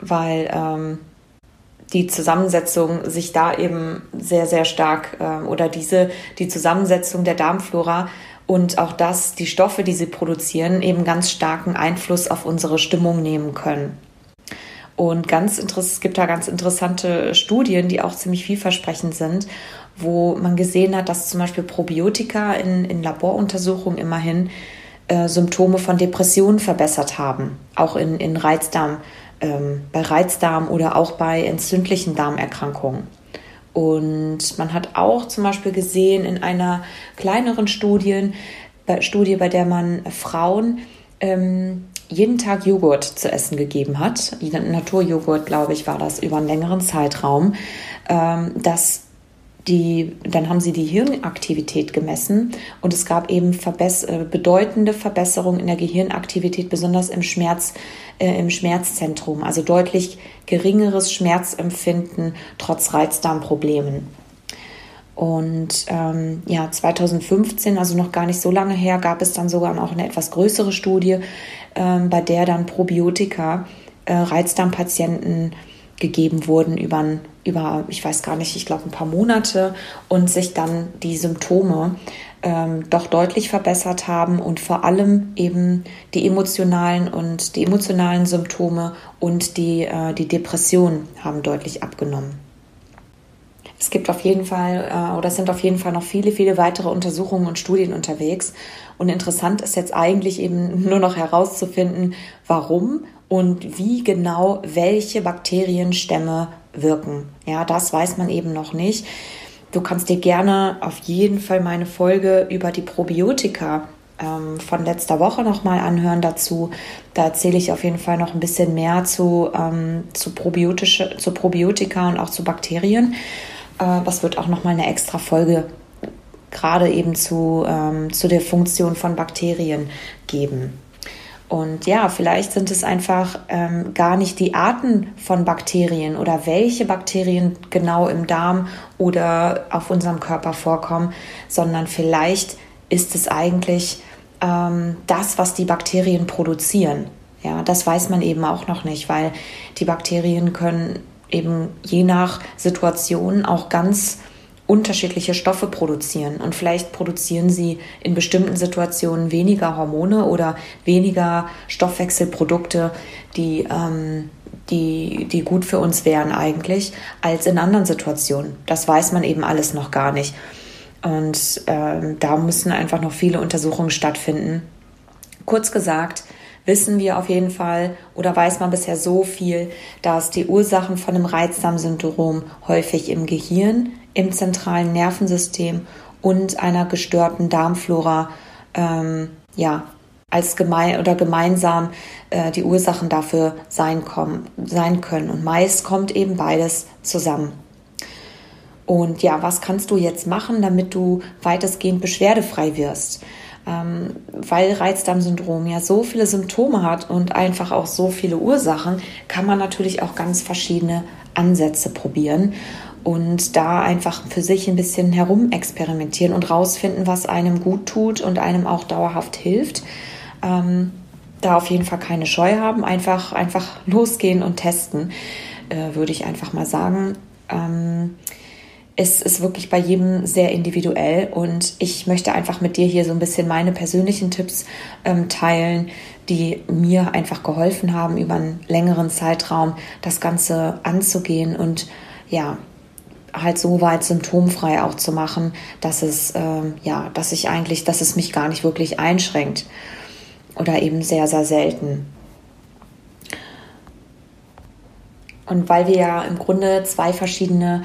weil die Zusammensetzung sich da eben sehr, sehr stark die Zusammensetzung der Darmflora und auch die Stoffe, die sie produzieren, eben ganz starken Einfluss auf unsere Stimmung nehmen können. Und es gibt da ganz interessante Studien, die auch ziemlich vielversprechend sind, wo man gesehen hat, dass zum Beispiel Probiotika in Laboruntersuchungen immerhin Symptome von Depressionen verbessert haben, auch in Reizdarm. Bei Reizdarm oder auch bei entzündlichen Darmerkrankungen. Und man hat auch zum Beispiel gesehen in einer kleineren Studie, bei der man Frauen jeden Tag Joghurt zu essen gegeben hat, Naturjoghurt, glaube ich, war das über einen längeren Zeitraum, dann haben sie die Hirnaktivität gemessen und es gab eben bedeutende Verbesserungen in der Gehirnaktivität, besonders im Schmerzzentrum, also deutlich geringeres Schmerzempfinden trotz Reizdarmproblemen. Und 2015, also noch gar nicht so lange her, gab es dann sogar auch eine etwas größere Studie, bei der dann Probiotika Reizdarmpatienten gegeben wurden über über, ich weiß gar nicht, ich glaube ein paar Monate, und sich dann die Symptome doch deutlich verbessert haben und vor allem eben die emotionalen Symptome und die Depressionen haben deutlich abgenommen. Es gibt auf jeden Fall oder es sind auf jeden Fall noch viele, viele weitere Untersuchungen und Studien unterwegs. Und interessant ist jetzt eigentlich eben nur noch herauszufinden, warum und wie genau welche Bakterienstämme wirken. Ja, das weiß man eben noch nicht. Du kannst dir gerne auf jeden Fall meine Folge über die Probiotika von letzter Woche nochmal anhören dazu. Da erzähle ich auf jeden Fall noch ein bisschen mehr zu Probiotika und auch zu Bakterien. Das wird auch nochmal eine extra Folge gerade eben zu der Funktion von Bakterien geben. Und ja, vielleicht sind es einfach gar nicht die Arten von Bakterien oder welche Bakterien genau im Darm oder auf unserem Körper vorkommen, sondern vielleicht ist es eigentlich das, was die Bakterien produzieren. Ja, das weiß man eben auch noch nicht, weil die Bakterien können eben je nach Situation auch ganz unterschiedliche Stoffe produzieren. Und vielleicht produzieren sie in bestimmten Situationen weniger Hormone oder weniger Stoffwechselprodukte, die gut für uns wären eigentlich, als in anderen Situationen. Das weiß man eben alles noch gar nicht. Und da müssen einfach noch viele Untersuchungen stattfinden. Kurz gesagt, wissen wir auf jeden Fall oder weiß man bisher so viel, dass die Ursachen von einem Reizdarmsyndrom häufig im Gehirn, im zentralen Nervensystem und einer gestörten Darmflora gemeinsam die Ursachen dafür sein können. Und meist kommt eben beides zusammen. Und ja, was kannst du jetzt machen, damit du weitestgehend beschwerdefrei wirst? Weil Reizdarmsyndrom ja so viele Symptome hat und einfach auch so viele Ursachen, kann man natürlich auch ganz verschiedene Ansätze probieren und da einfach für sich ein bisschen herumexperimentieren und rausfinden, was einem gut tut und einem auch dauerhaft hilft. Da auf jeden Fall keine Scheu haben, einfach losgehen und testen, würde ich einfach mal sagen. Es ist wirklich bei jedem sehr individuell und ich möchte einfach mit dir hier so ein bisschen meine persönlichen Tipps teilen, die mir einfach geholfen haben, über einen längeren Zeitraum das Ganze anzugehen und ja, halt so weit symptomfrei auch zu machen, dass es mich gar nicht wirklich einschränkt oder eben sehr, sehr selten. Und weil wir ja im Grunde zwei verschiedene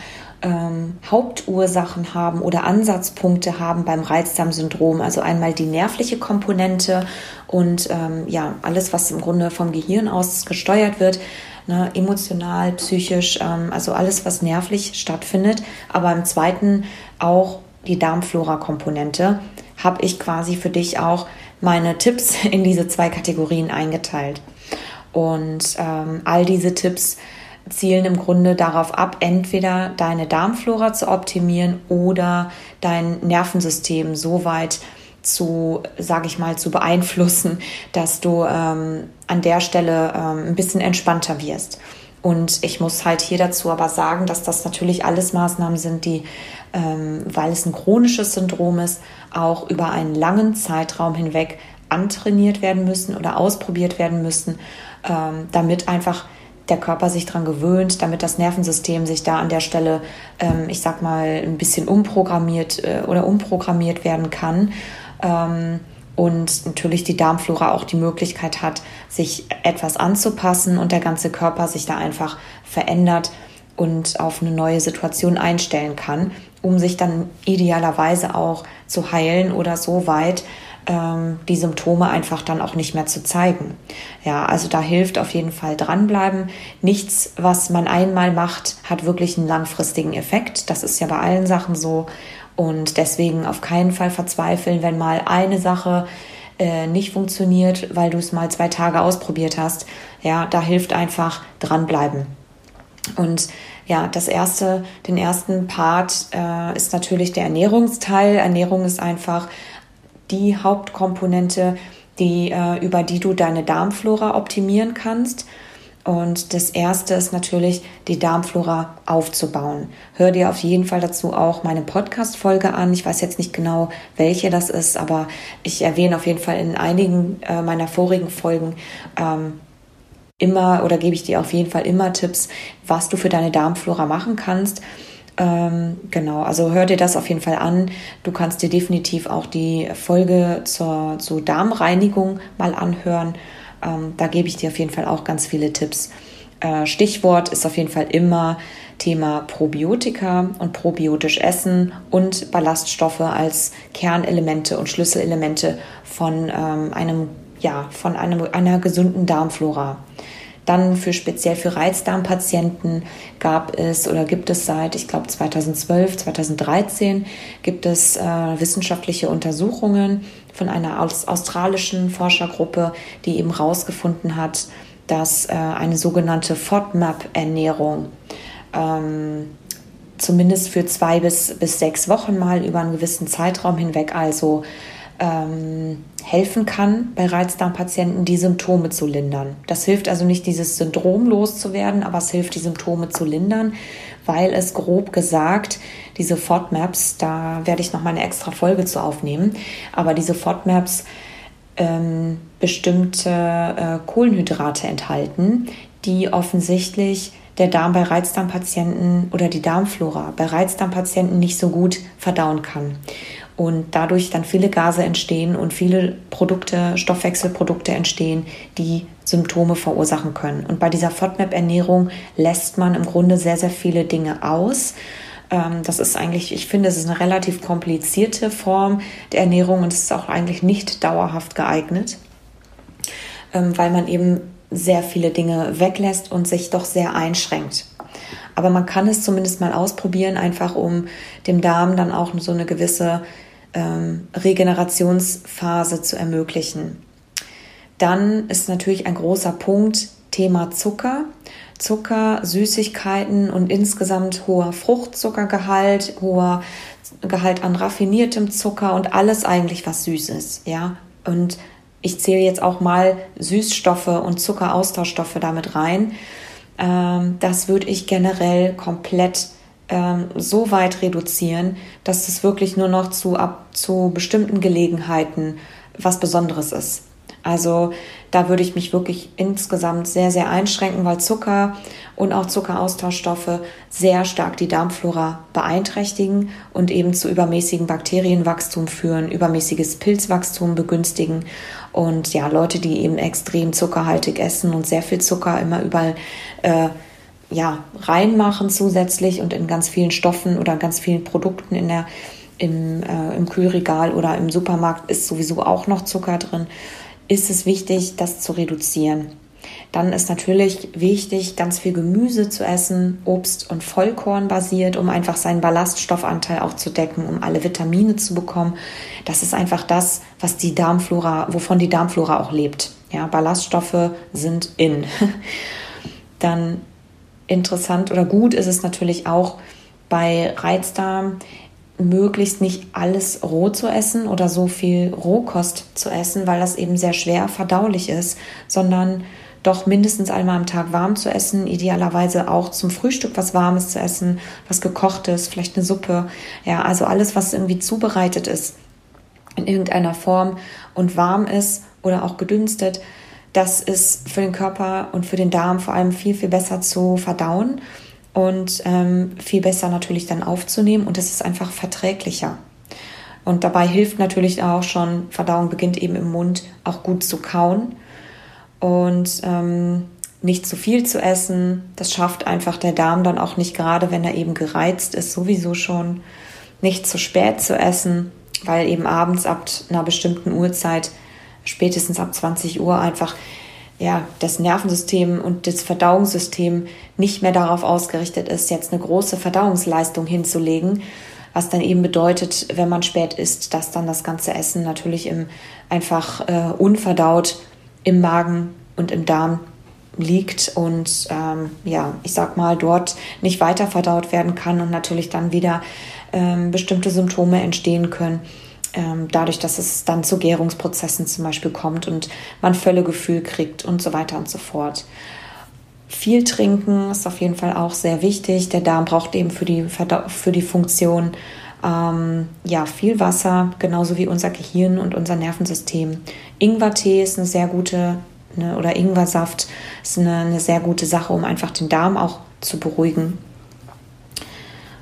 Hauptursachen haben oder Ansatzpunkte haben beim Reizdarmsyndrom. Also einmal die nervliche Komponente und alles, was im Grunde vom Gehirn aus gesteuert wird, ne, emotional, psychisch, also alles, was nervlich stattfindet. Aber im zweiten auch die Darmflora-Komponente habe ich quasi für dich auch meine Tipps in diese zwei Kategorien eingeteilt. Und all diese Tipps zielen im Grunde darauf ab, entweder deine Darmflora zu optimieren oder dein Nervensystem so weit zu beeinflussen, dass du an der Stelle ein bisschen entspannter wirst. Und ich muss halt hier dazu aber sagen, dass das natürlich alles Maßnahmen sind, die, weil es ein chronisches Syndrom ist, auch über einen langen Zeitraum hinweg antrainiert werden müssen oder ausprobiert werden müssen, damit einfach der Körper sich daran gewöhnt, damit das Nervensystem sich da an der Stelle, ein bisschen umprogrammiert werden kann. Und natürlich die Darmflora auch die Möglichkeit hat, sich etwas anzupassen und der ganze Körper sich da einfach verändert und auf eine neue Situation einstellen kann, um sich dann idealerweise auch zu heilen oder so weit die Symptome einfach dann auch nicht mehr zu zeigen. Ja, also da hilft auf jeden Fall dranbleiben. Nichts, was man einmal macht, hat wirklich einen langfristigen Effekt. Das ist ja bei allen Sachen so. Und deswegen auf keinen Fall verzweifeln, wenn mal eine Sache nicht funktioniert, weil du es mal 2 Tage ausprobiert hast. Ja, da hilft einfach dranbleiben. Und ja, den ersten Part ist natürlich der Ernährungsteil. Ernährung ist einfach die Hauptkomponente, über die du deine Darmflora optimieren kannst. Und das Erste ist natürlich, die Darmflora aufzubauen. Hör dir auf jeden Fall dazu auch meine Podcast-Folge an. Ich weiß jetzt nicht genau, welche das ist, aber ich erwähne auf jeden Fall in einigen meiner vorigen Folgen immer oder gebe ich dir auf jeden Fall immer Tipps, was du für deine Darmflora machen kannst. Genau, also hör dir das auf jeden Fall an. Du kannst dir definitiv auch die Folge zur Darmreinigung mal anhören. Da gebe ich dir auf jeden Fall auch ganz viele Tipps. Stichwort ist auf jeden Fall immer Thema Probiotika und probiotisch Essen und Ballaststoffe als Kernelemente und Schlüsselelemente von einer gesunden Darmflora. Dann speziell für Reizdarmpatienten gibt es seit, ich glaube 2012, 2013, gibt es wissenschaftliche Untersuchungen von einer australischen Forschergruppe, die eben herausgefunden hat, dass eine sogenannte FODMAP-Ernährung zumindest für 2 bis 6 Wochen mal über einen gewissen Zeitraum hinweg also helfen kann, bei Reizdarmpatienten die Symptome zu lindern. Das hilft also nicht, dieses Syndrom loszuwerden, aber es hilft, die Symptome zu lindern, weil es grob gesagt, diese FODMAPs, da werde ich nochmal eine extra Folge zu aufnehmen, aber diese FODMAPs bestimmte Kohlenhydrate enthalten, die offensichtlich der Darm bei Reizdarmpatienten oder die Darmflora bei Reizdarmpatienten nicht so gut verdauen kann. Und dadurch dann viele Gase entstehen und viele Produkte, Stoffwechselprodukte entstehen, die Symptome verursachen können. Und bei dieser FODMAP-Ernährung lässt man im Grunde sehr, sehr viele Dinge aus. Das ist eigentlich, ich finde, es ist eine relativ komplizierte Form der Ernährung und es ist auch eigentlich nicht dauerhaft geeignet, weil man eben sehr viele Dinge weglässt und sich doch sehr einschränkt. Aber man kann es zumindest mal ausprobieren, einfach um dem Darm dann auch so eine gewisse Regenerationsphase zu ermöglichen. Dann ist natürlich ein großer Punkt Thema Zucker. Zucker, Süßigkeiten und insgesamt hoher Fruchtzuckergehalt, hoher Gehalt an raffiniertem Zucker und alles eigentlich, was süß ist. Ja? Und ich zähle jetzt auch mal Süßstoffe und Zuckeraustauschstoffe damit rein. Das würde ich generell komplett so weit reduzieren, dass es wirklich nur noch zu bestimmten Gelegenheiten was Besonderes ist. Also da würde ich mich wirklich insgesamt sehr, sehr einschränken, weil Zucker und auch Zuckeraustauschstoffe sehr stark die Darmflora beeinträchtigen und eben zu übermäßigem Bakterienwachstum führen, übermäßiges Pilzwachstum begünstigen. Und ja, Leute, die eben extrem zuckerhaltig essen und sehr viel Zucker immer überall reinmachen zusätzlich und in ganz vielen Stoffen oder ganz vielen Produkten im Kühlregal oder im Supermarkt ist sowieso auch noch Zucker drin, ist es wichtig, das zu reduzieren. Dann ist natürlich wichtig, ganz viel Gemüse zu essen, Obst und Vollkorn basiert, um einfach seinen Ballaststoffanteil auch zu decken, um alle Vitamine zu bekommen. Das ist einfach das, was die Darmflora, wovon die Darmflora auch lebt. Ja, Ballaststoffe sind in. Dann interessant oder gut ist es natürlich auch bei Reizdarm, möglichst nicht alles roh zu essen oder so viel Rohkost zu essen, weil das eben sehr schwer verdaulich ist, sondern doch mindestens einmal am Tag warm zu essen, idealerweise auch zum Frühstück was Warmes zu essen, was Gekochtes, vielleicht eine Suppe, ja, also alles, was irgendwie zubereitet ist in irgendeiner Form und warm ist oder auch gedünstet, das ist für den Körper und für den Darm vor allem viel, viel besser zu verdauen. Und viel besser natürlich dann aufzunehmen und es ist einfach verträglicher. Und dabei hilft natürlich auch schon, Verdauung beginnt eben im Mund, auch gut zu kauen und nicht zu viel zu essen. Das schafft einfach der Darm dann auch nicht, gerade wenn er eben gereizt ist, sowieso schon. Nicht zu spät zu essen, weil eben abends ab einer bestimmten Uhrzeit, spätestens ab 20 Uhr einfach, ja, das Nervensystem und das Verdauungssystem nicht mehr darauf ausgerichtet ist, jetzt eine große Verdauungsleistung hinzulegen, was dann eben bedeutet, wenn man spät isst, dass dann das ganze Essen natürlich einfach unverdaut im Magen und im Darm liegt und dort nicht weiter verdaut werden kann und natürlich dann wieder bestimmte Symptome entstehen können. Dadurch, dass es dann zu Gärungsprozessen zum Beispiel kommt und man Völlegefühl kriegt und so weiter und so fort. Viel trinken ist auf jeden Fall auch sehr wichtig. Der Darm braucht eben für die Funktion viel Wasser, genauso wie unser Gehirn und unser Nervensystem. Ingwertee ist eine sehr gute, oder Ingwersaft ist eine sehr gute Sache, um einfach den Darm auch zu beruhigen.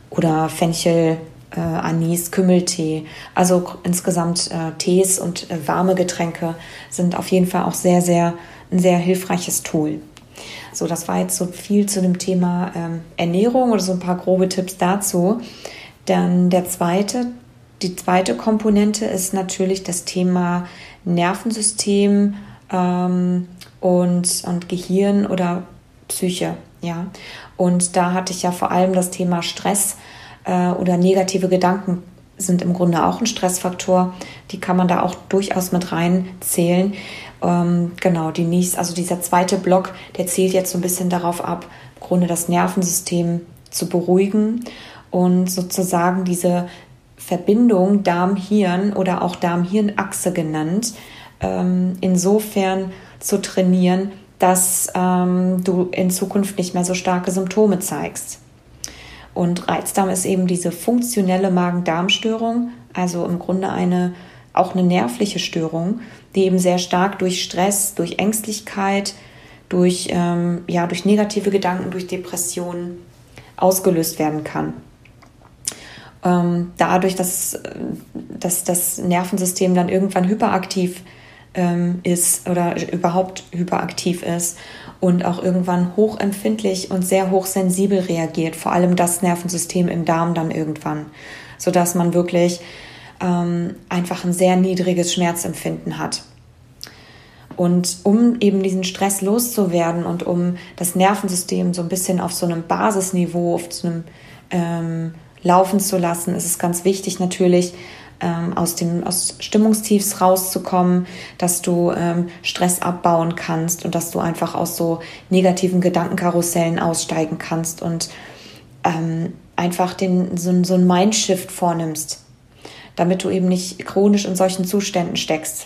Oder Fenchel, Anis, Kümmeltee. Also insgesamt Tees und warme Getränke sind auf jeden Fall auch sehr, sehr ein sehr hilfreiches Tool. So, das war jetzt so viel zu dem Thema Ernährung oder so ein paar grobe Tipps dazu. Dann die zweite Komponente ist natürlich das Thema Nervensystem und Gehirn oder Psyche. Ja, und da hatte ich ja vor allem das Thema Stress oder negative Gedanken sind im Grunde auch ein Stressfaktor. Die kann man da auch durchaus mit reinzählen. Dieser zweite Block, der zielt jetzt so ein bisschen darauf ab, im Grunde das Nervensystem zu beruhigen und sozusagen diese Verbindung Darm-Hirn oder auch Darm-Hirn-Achse genannt, insofern zu trainieren, dass du in Zukunft nicht mehr so starke Symptome zeigst. Und Reizdarm ist eben diese funktionelle Magen-Darm-Störung, also im Grunde auch eine nervliche Störung, die eben sehr stark durch Stress, durch Ängstlichkeit, durch negative Gedanken, durch Depressionen ausgelöst werden kann. Dadurch, dass das Nervensystem dann irgendwann hyperaktiv ist oder überhaupt hyperaktiv ist und auch irgendwann hochempfindlich und sehr hochsensibel reagiert, vor allem das Nervensystem im Darm dann irgendwann, sodass man wirklich einfach ein sehr niedriges Schmerzempfinden hat. Und um eben diesen Stress loszuwerden und um das Nervensystem so ein bisschen auf so einem Basisniveau, auf so einem laufen zu lassen, ist es ganz wichtig natürlich, aus Stimmungstiefs rauszukommen, dass du Stress abbauen kannst und dass du einfach aus so negativen Gedankenkarussellen aussteigen kannst und einfach so einen Mindshift vornimmst, damit du eben nicht chronisch in solchen Zuständen steckst.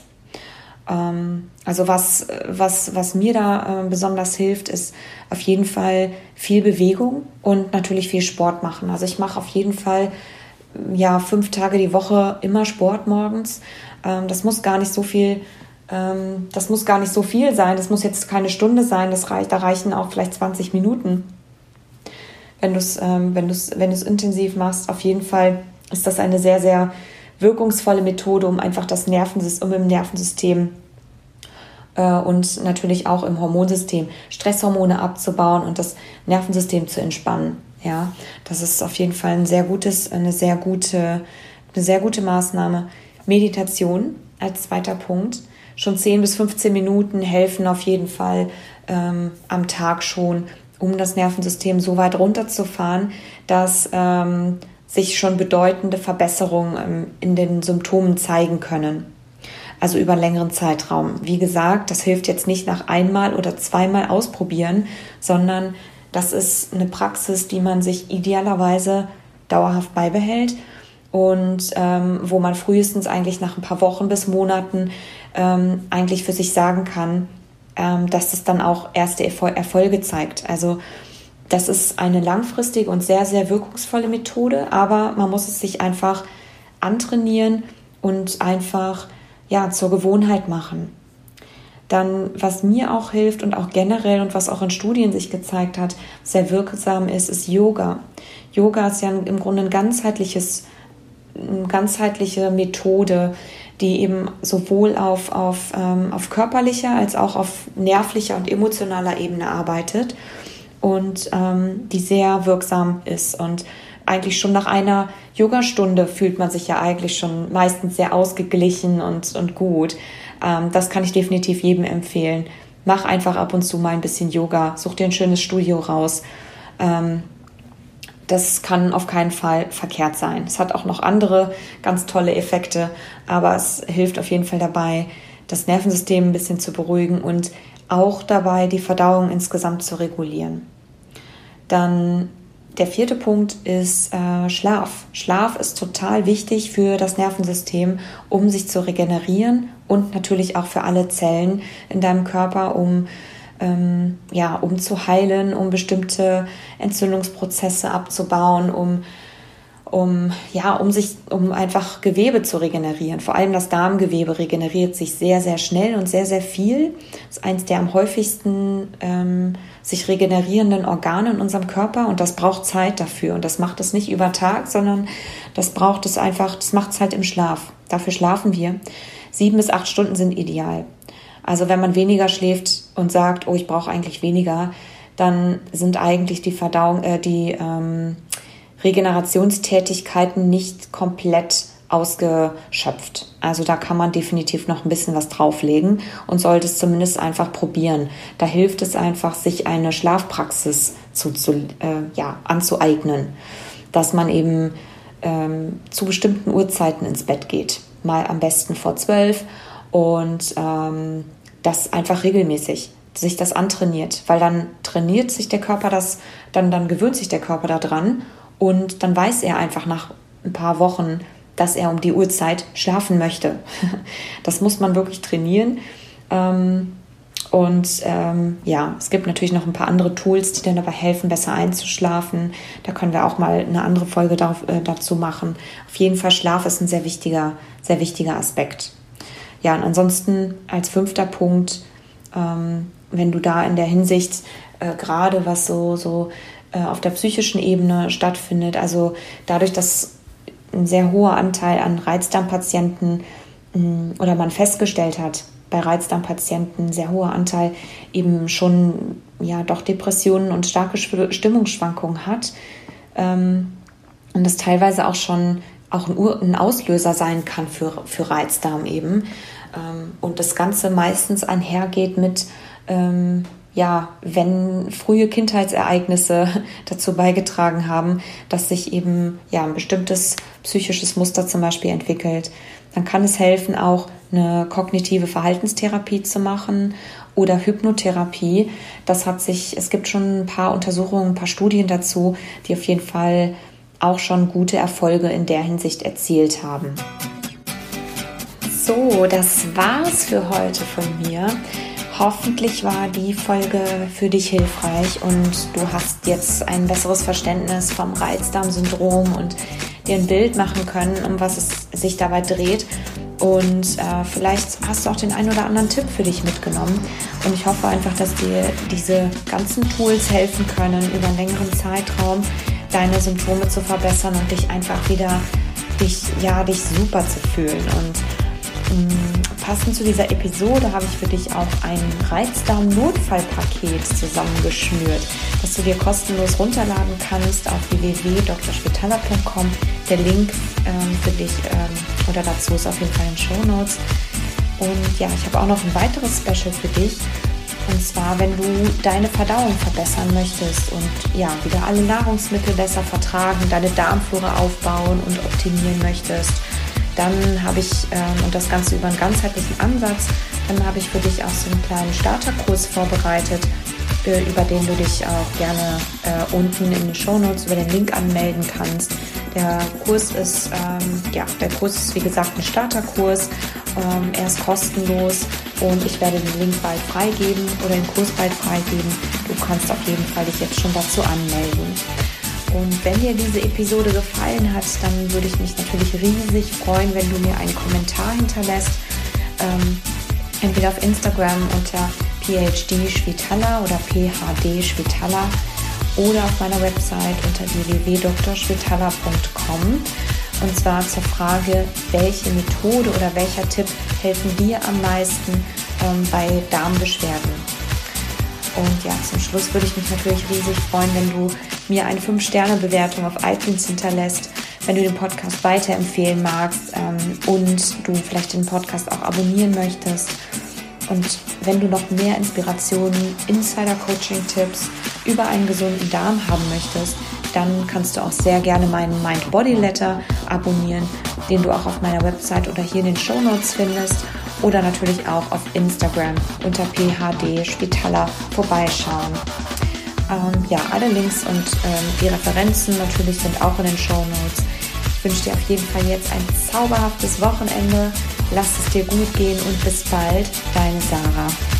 Also was mir da besonders hilft, ist auf jeden Fall viel Bewegung und natürlich viel Sport machen. Also ich mache auf jeden Fall 5 Tage die Woche immer Sport morgens. Das muss gar nicht so viel sein. Das muss jetzt keine Stunde sein. Da reichen auch vielleicht 20 Minuten. Wenn du es intensiv machst, auf jeden Fall ist das eine sehr, sehr wirkungsvolle Methode, um einfach das Nervensystem, im Nervensystem und natürlich auch im Hormonsystem Stresshormone abzubauen und das Nervensystem zu entspannen. Ja, das ist auf jeden Fall eine sehr gute Maßnahme. Meditation als zweiter Punkt. Schon 10 bis 15 Minuten helfen auf jeden Fall am Tag schon, um das Nervensystem so weit runterzufahren, dass sich schon bedeutende Verbesserungen in den Symptomen zeigen können. Also über einen längeren Zeitraum. Wie gesagt, das hilft jetzt nicht nach einmal oder zweimal ausprobieren, sondern das ist eine Praxis, die man sich idealerweise dauerhaft beibehält und wo man frühestens eigentlich nach ein paar Wochen bis Monaten eigentlich für sich sagen kann, dass das dann auch erste Erfolge zeigt. Also das ist eine langfristige und sehr, sehr wirkungsvolle Methode, aber man muss es sich einfach antrainieren und einfach zur Gewohnheit machen. Dann, was mir auch hilft und auch generell und was auch in Studien sich gezeigt hat, sehr wirksam ist Yoga. Yoga ist ja im Grunde eine ganzheitliche Methode, die eben sowohl auf körperlicher als auch auf nervlicher und emotionaler Ebene arbeitet und die sehr wirksam ist. Und eigentlich schon nach einer Yogastunde fühlt man sich ja eigentlich schon meistens sehr ausgeglichen und gut. Das kann ich definitiv jedem empfehlen. Mach einfach ab und zu mal ein bisschen Yoga. Such dir ein schönes Studio raus. Das kann auf keinen Fall verkehrt sein. Es hat auch noch andere ganz tolle Effekte, aber es hilft auf jeden Fall dabei, das Nervensystem ein bisschen zu beruhigen und auch dabei, die Verdauung insgesamt zu regulieren. Dann der 4. Punkt ist Schlaf. Schlaf ist total wichtig für das Nervensystem, um sich zu regenerieren und natürlich auch für alle Zellen in deinem Körper, um ja, um zu heilen, um bestimmte Entzündungsprozesse abzubauen, um einfach Gewebe zu regenerieren. Vor allem das Darmgewebe regeneriert sich sehr, sehr schnell und sehr, sehr viel. Das ist eines der am häufigsten sich regenerierenden Organe in unserem Körper, und das braucht Zeit dafür. Und das macht es nicht über Tag, sondern das macht es halt im Schlaf. Dafür schlafen wir. 7 bis 8 Stunden sind ideal. Also wenn man weniger schläft und sagt, oh, ich brauche eigentlich weniger, dann sind eigentlich die Regenerationstätigkeiten nicht komplett ausgeschöpft. Also da kann man definitiv noch ein bisschen was drauflegen und sollte es zumindest einfach probieren. Da hilft es einfach, sich eine Schlafpraxis anzueignen, dass man eben zu bestimmten Uhrzeiten ins Bett geht. Mal am besten vor 12 und das einfach regelmäßig. Sich das antrainiert, weil dann trainiert sich der Körper das, dann gewöhnt sich der Körper daran. Und dann weiß er einfach nach ein paar Wochen, dass er um die Uhrzeit schlafen möchte. Das muss man wirklich trainieren. Es gibt natürlich noch ein paar andere Tools, die dann dabei helfen, besser einzuschlafen. Da können wir auch mal eine andere Folge dazu machen. Auf jeden Fall, Schlaf ist ein sehr wichtiger Aspekt. Ja, und ansonsten als 5. Punkt, wenn du da in der Hinsicht gerade was so auf der psychischen Ebene stattfindet. Also dadurch, dass ein sehr hoher Anteil an Reizdarmpatienten oder man festgestellt hat, bei Reizdarmpatienten ein sehr hoher Anteil eben schon ja doch Depressionen und starke Stimmungsschwankungen hat und das teilweise auch schon ein Auslöser sein kann für Reizdarm eben und das Ganze meistens einhergeht mit wenn frühe Kindheitsereignisse dazu beigetragen haben, dass sich eben ein bestimmtes psychisches Muster zum Beispiel entwickelt, dann kann es helfen, auch eine kognitive Verhaltenstherapie zu machen oder Hypnotherapie. Es gibt schon ein paar Untersuchungen, ein paar Studien dazu, die auf jeden Fall auch schon gute Erfolge in der Hinsicht erzielt haben. So, das war's für heute von mir. Hoffentlich war die Folge für dich hilfreich und du hast jetzt ein besseres Verständnis vom Reizdarmsyndrom und dir ein Bild machen können, um was es sich dabei dreht. Und vielleicht hast du auch den einen oder anderen Tipp für dich mitgenommen. Und ich hoffe einfach, dass dir diese ganzen Tools helfen können, über einen längeren Zeitraum deine Symptome zu verbessern und dich einfach wieder, dich super zu fühlen. Und passend zu dieser Episode habe ich für dich auch ein Reizdarm-Notfallpaket zusammengeschnürt, das du dir kostenlos runterladen kannst auf www.drschwitalla.com. Der Link für dich oder dazu ist auf jeden Fall in den Shownotes. Und ja, ich habe auch noch ein weiteres Special für dich. Und zwar, wenn du deine Verdauung verbessern möchtest und ja, wieder alle Nahrungsmittel besser vertragen, deine Darmflora aufbauen und optimieren möchtest. Dann habe ich, und das Ganze über einen ganzheitlichen Ansatz, dann habe ich für dich auch so einen kleinen Starterkurs vorbereitet, über den du dich auch gerne unten in den Shownotes über den Link anmelden kannst. Der Kurs ist wie gesagt ein Starterkurs, er ist kostenlos und ich werde den Link bald freigeben oder den Kurs bald freigeben. Du kannst auf jeden Fall dich jetzt schon dazu anmelden. Und wenn dir diese Episode gefallen hat, dann würde ich mich natürlich riesig freuen, wenn du mir einen Kommentar hinterlässt. Entweder auf Instagram unter PhD Schwitalla oder PHD Schwitalla oder auf meiner Website unter www.drschwitalla.com. Und zwar zur Frage, welche Methode oder welcher Tipp helfen dir am meisten bei Darmbeschwerden. Und ja, zum Schluss würde ich mich natürlich riesig freuen, wenn du mir eine 5-Sterne-Bewertung auf iTunes hinterlässt, wenn du den Podcast weiterempfehlen magst und du vielleicht den Podcast auch abonnieren möchtest. Und wenn du noch mehr Inspirationen, Insider-Coaching-Tipps über einen gesunden Darm haben möchtest, dann kannst du auch sehr gerne meinen Mind-Body-Letter abonnieren, den du auch auf meiner Website oder hier in den Shownotes findest. Oder natürlich auch auf Instagram unter PHD Schwitalla vorbeischauen. Alle Links und die Referenzen natürlich sind auch in den Shownotes. Ich wünsche dir auf jeden Fall jetzt ein zauberhaftes Wochenende. Lass es dir gut gehen und bis bald, deine Sarah.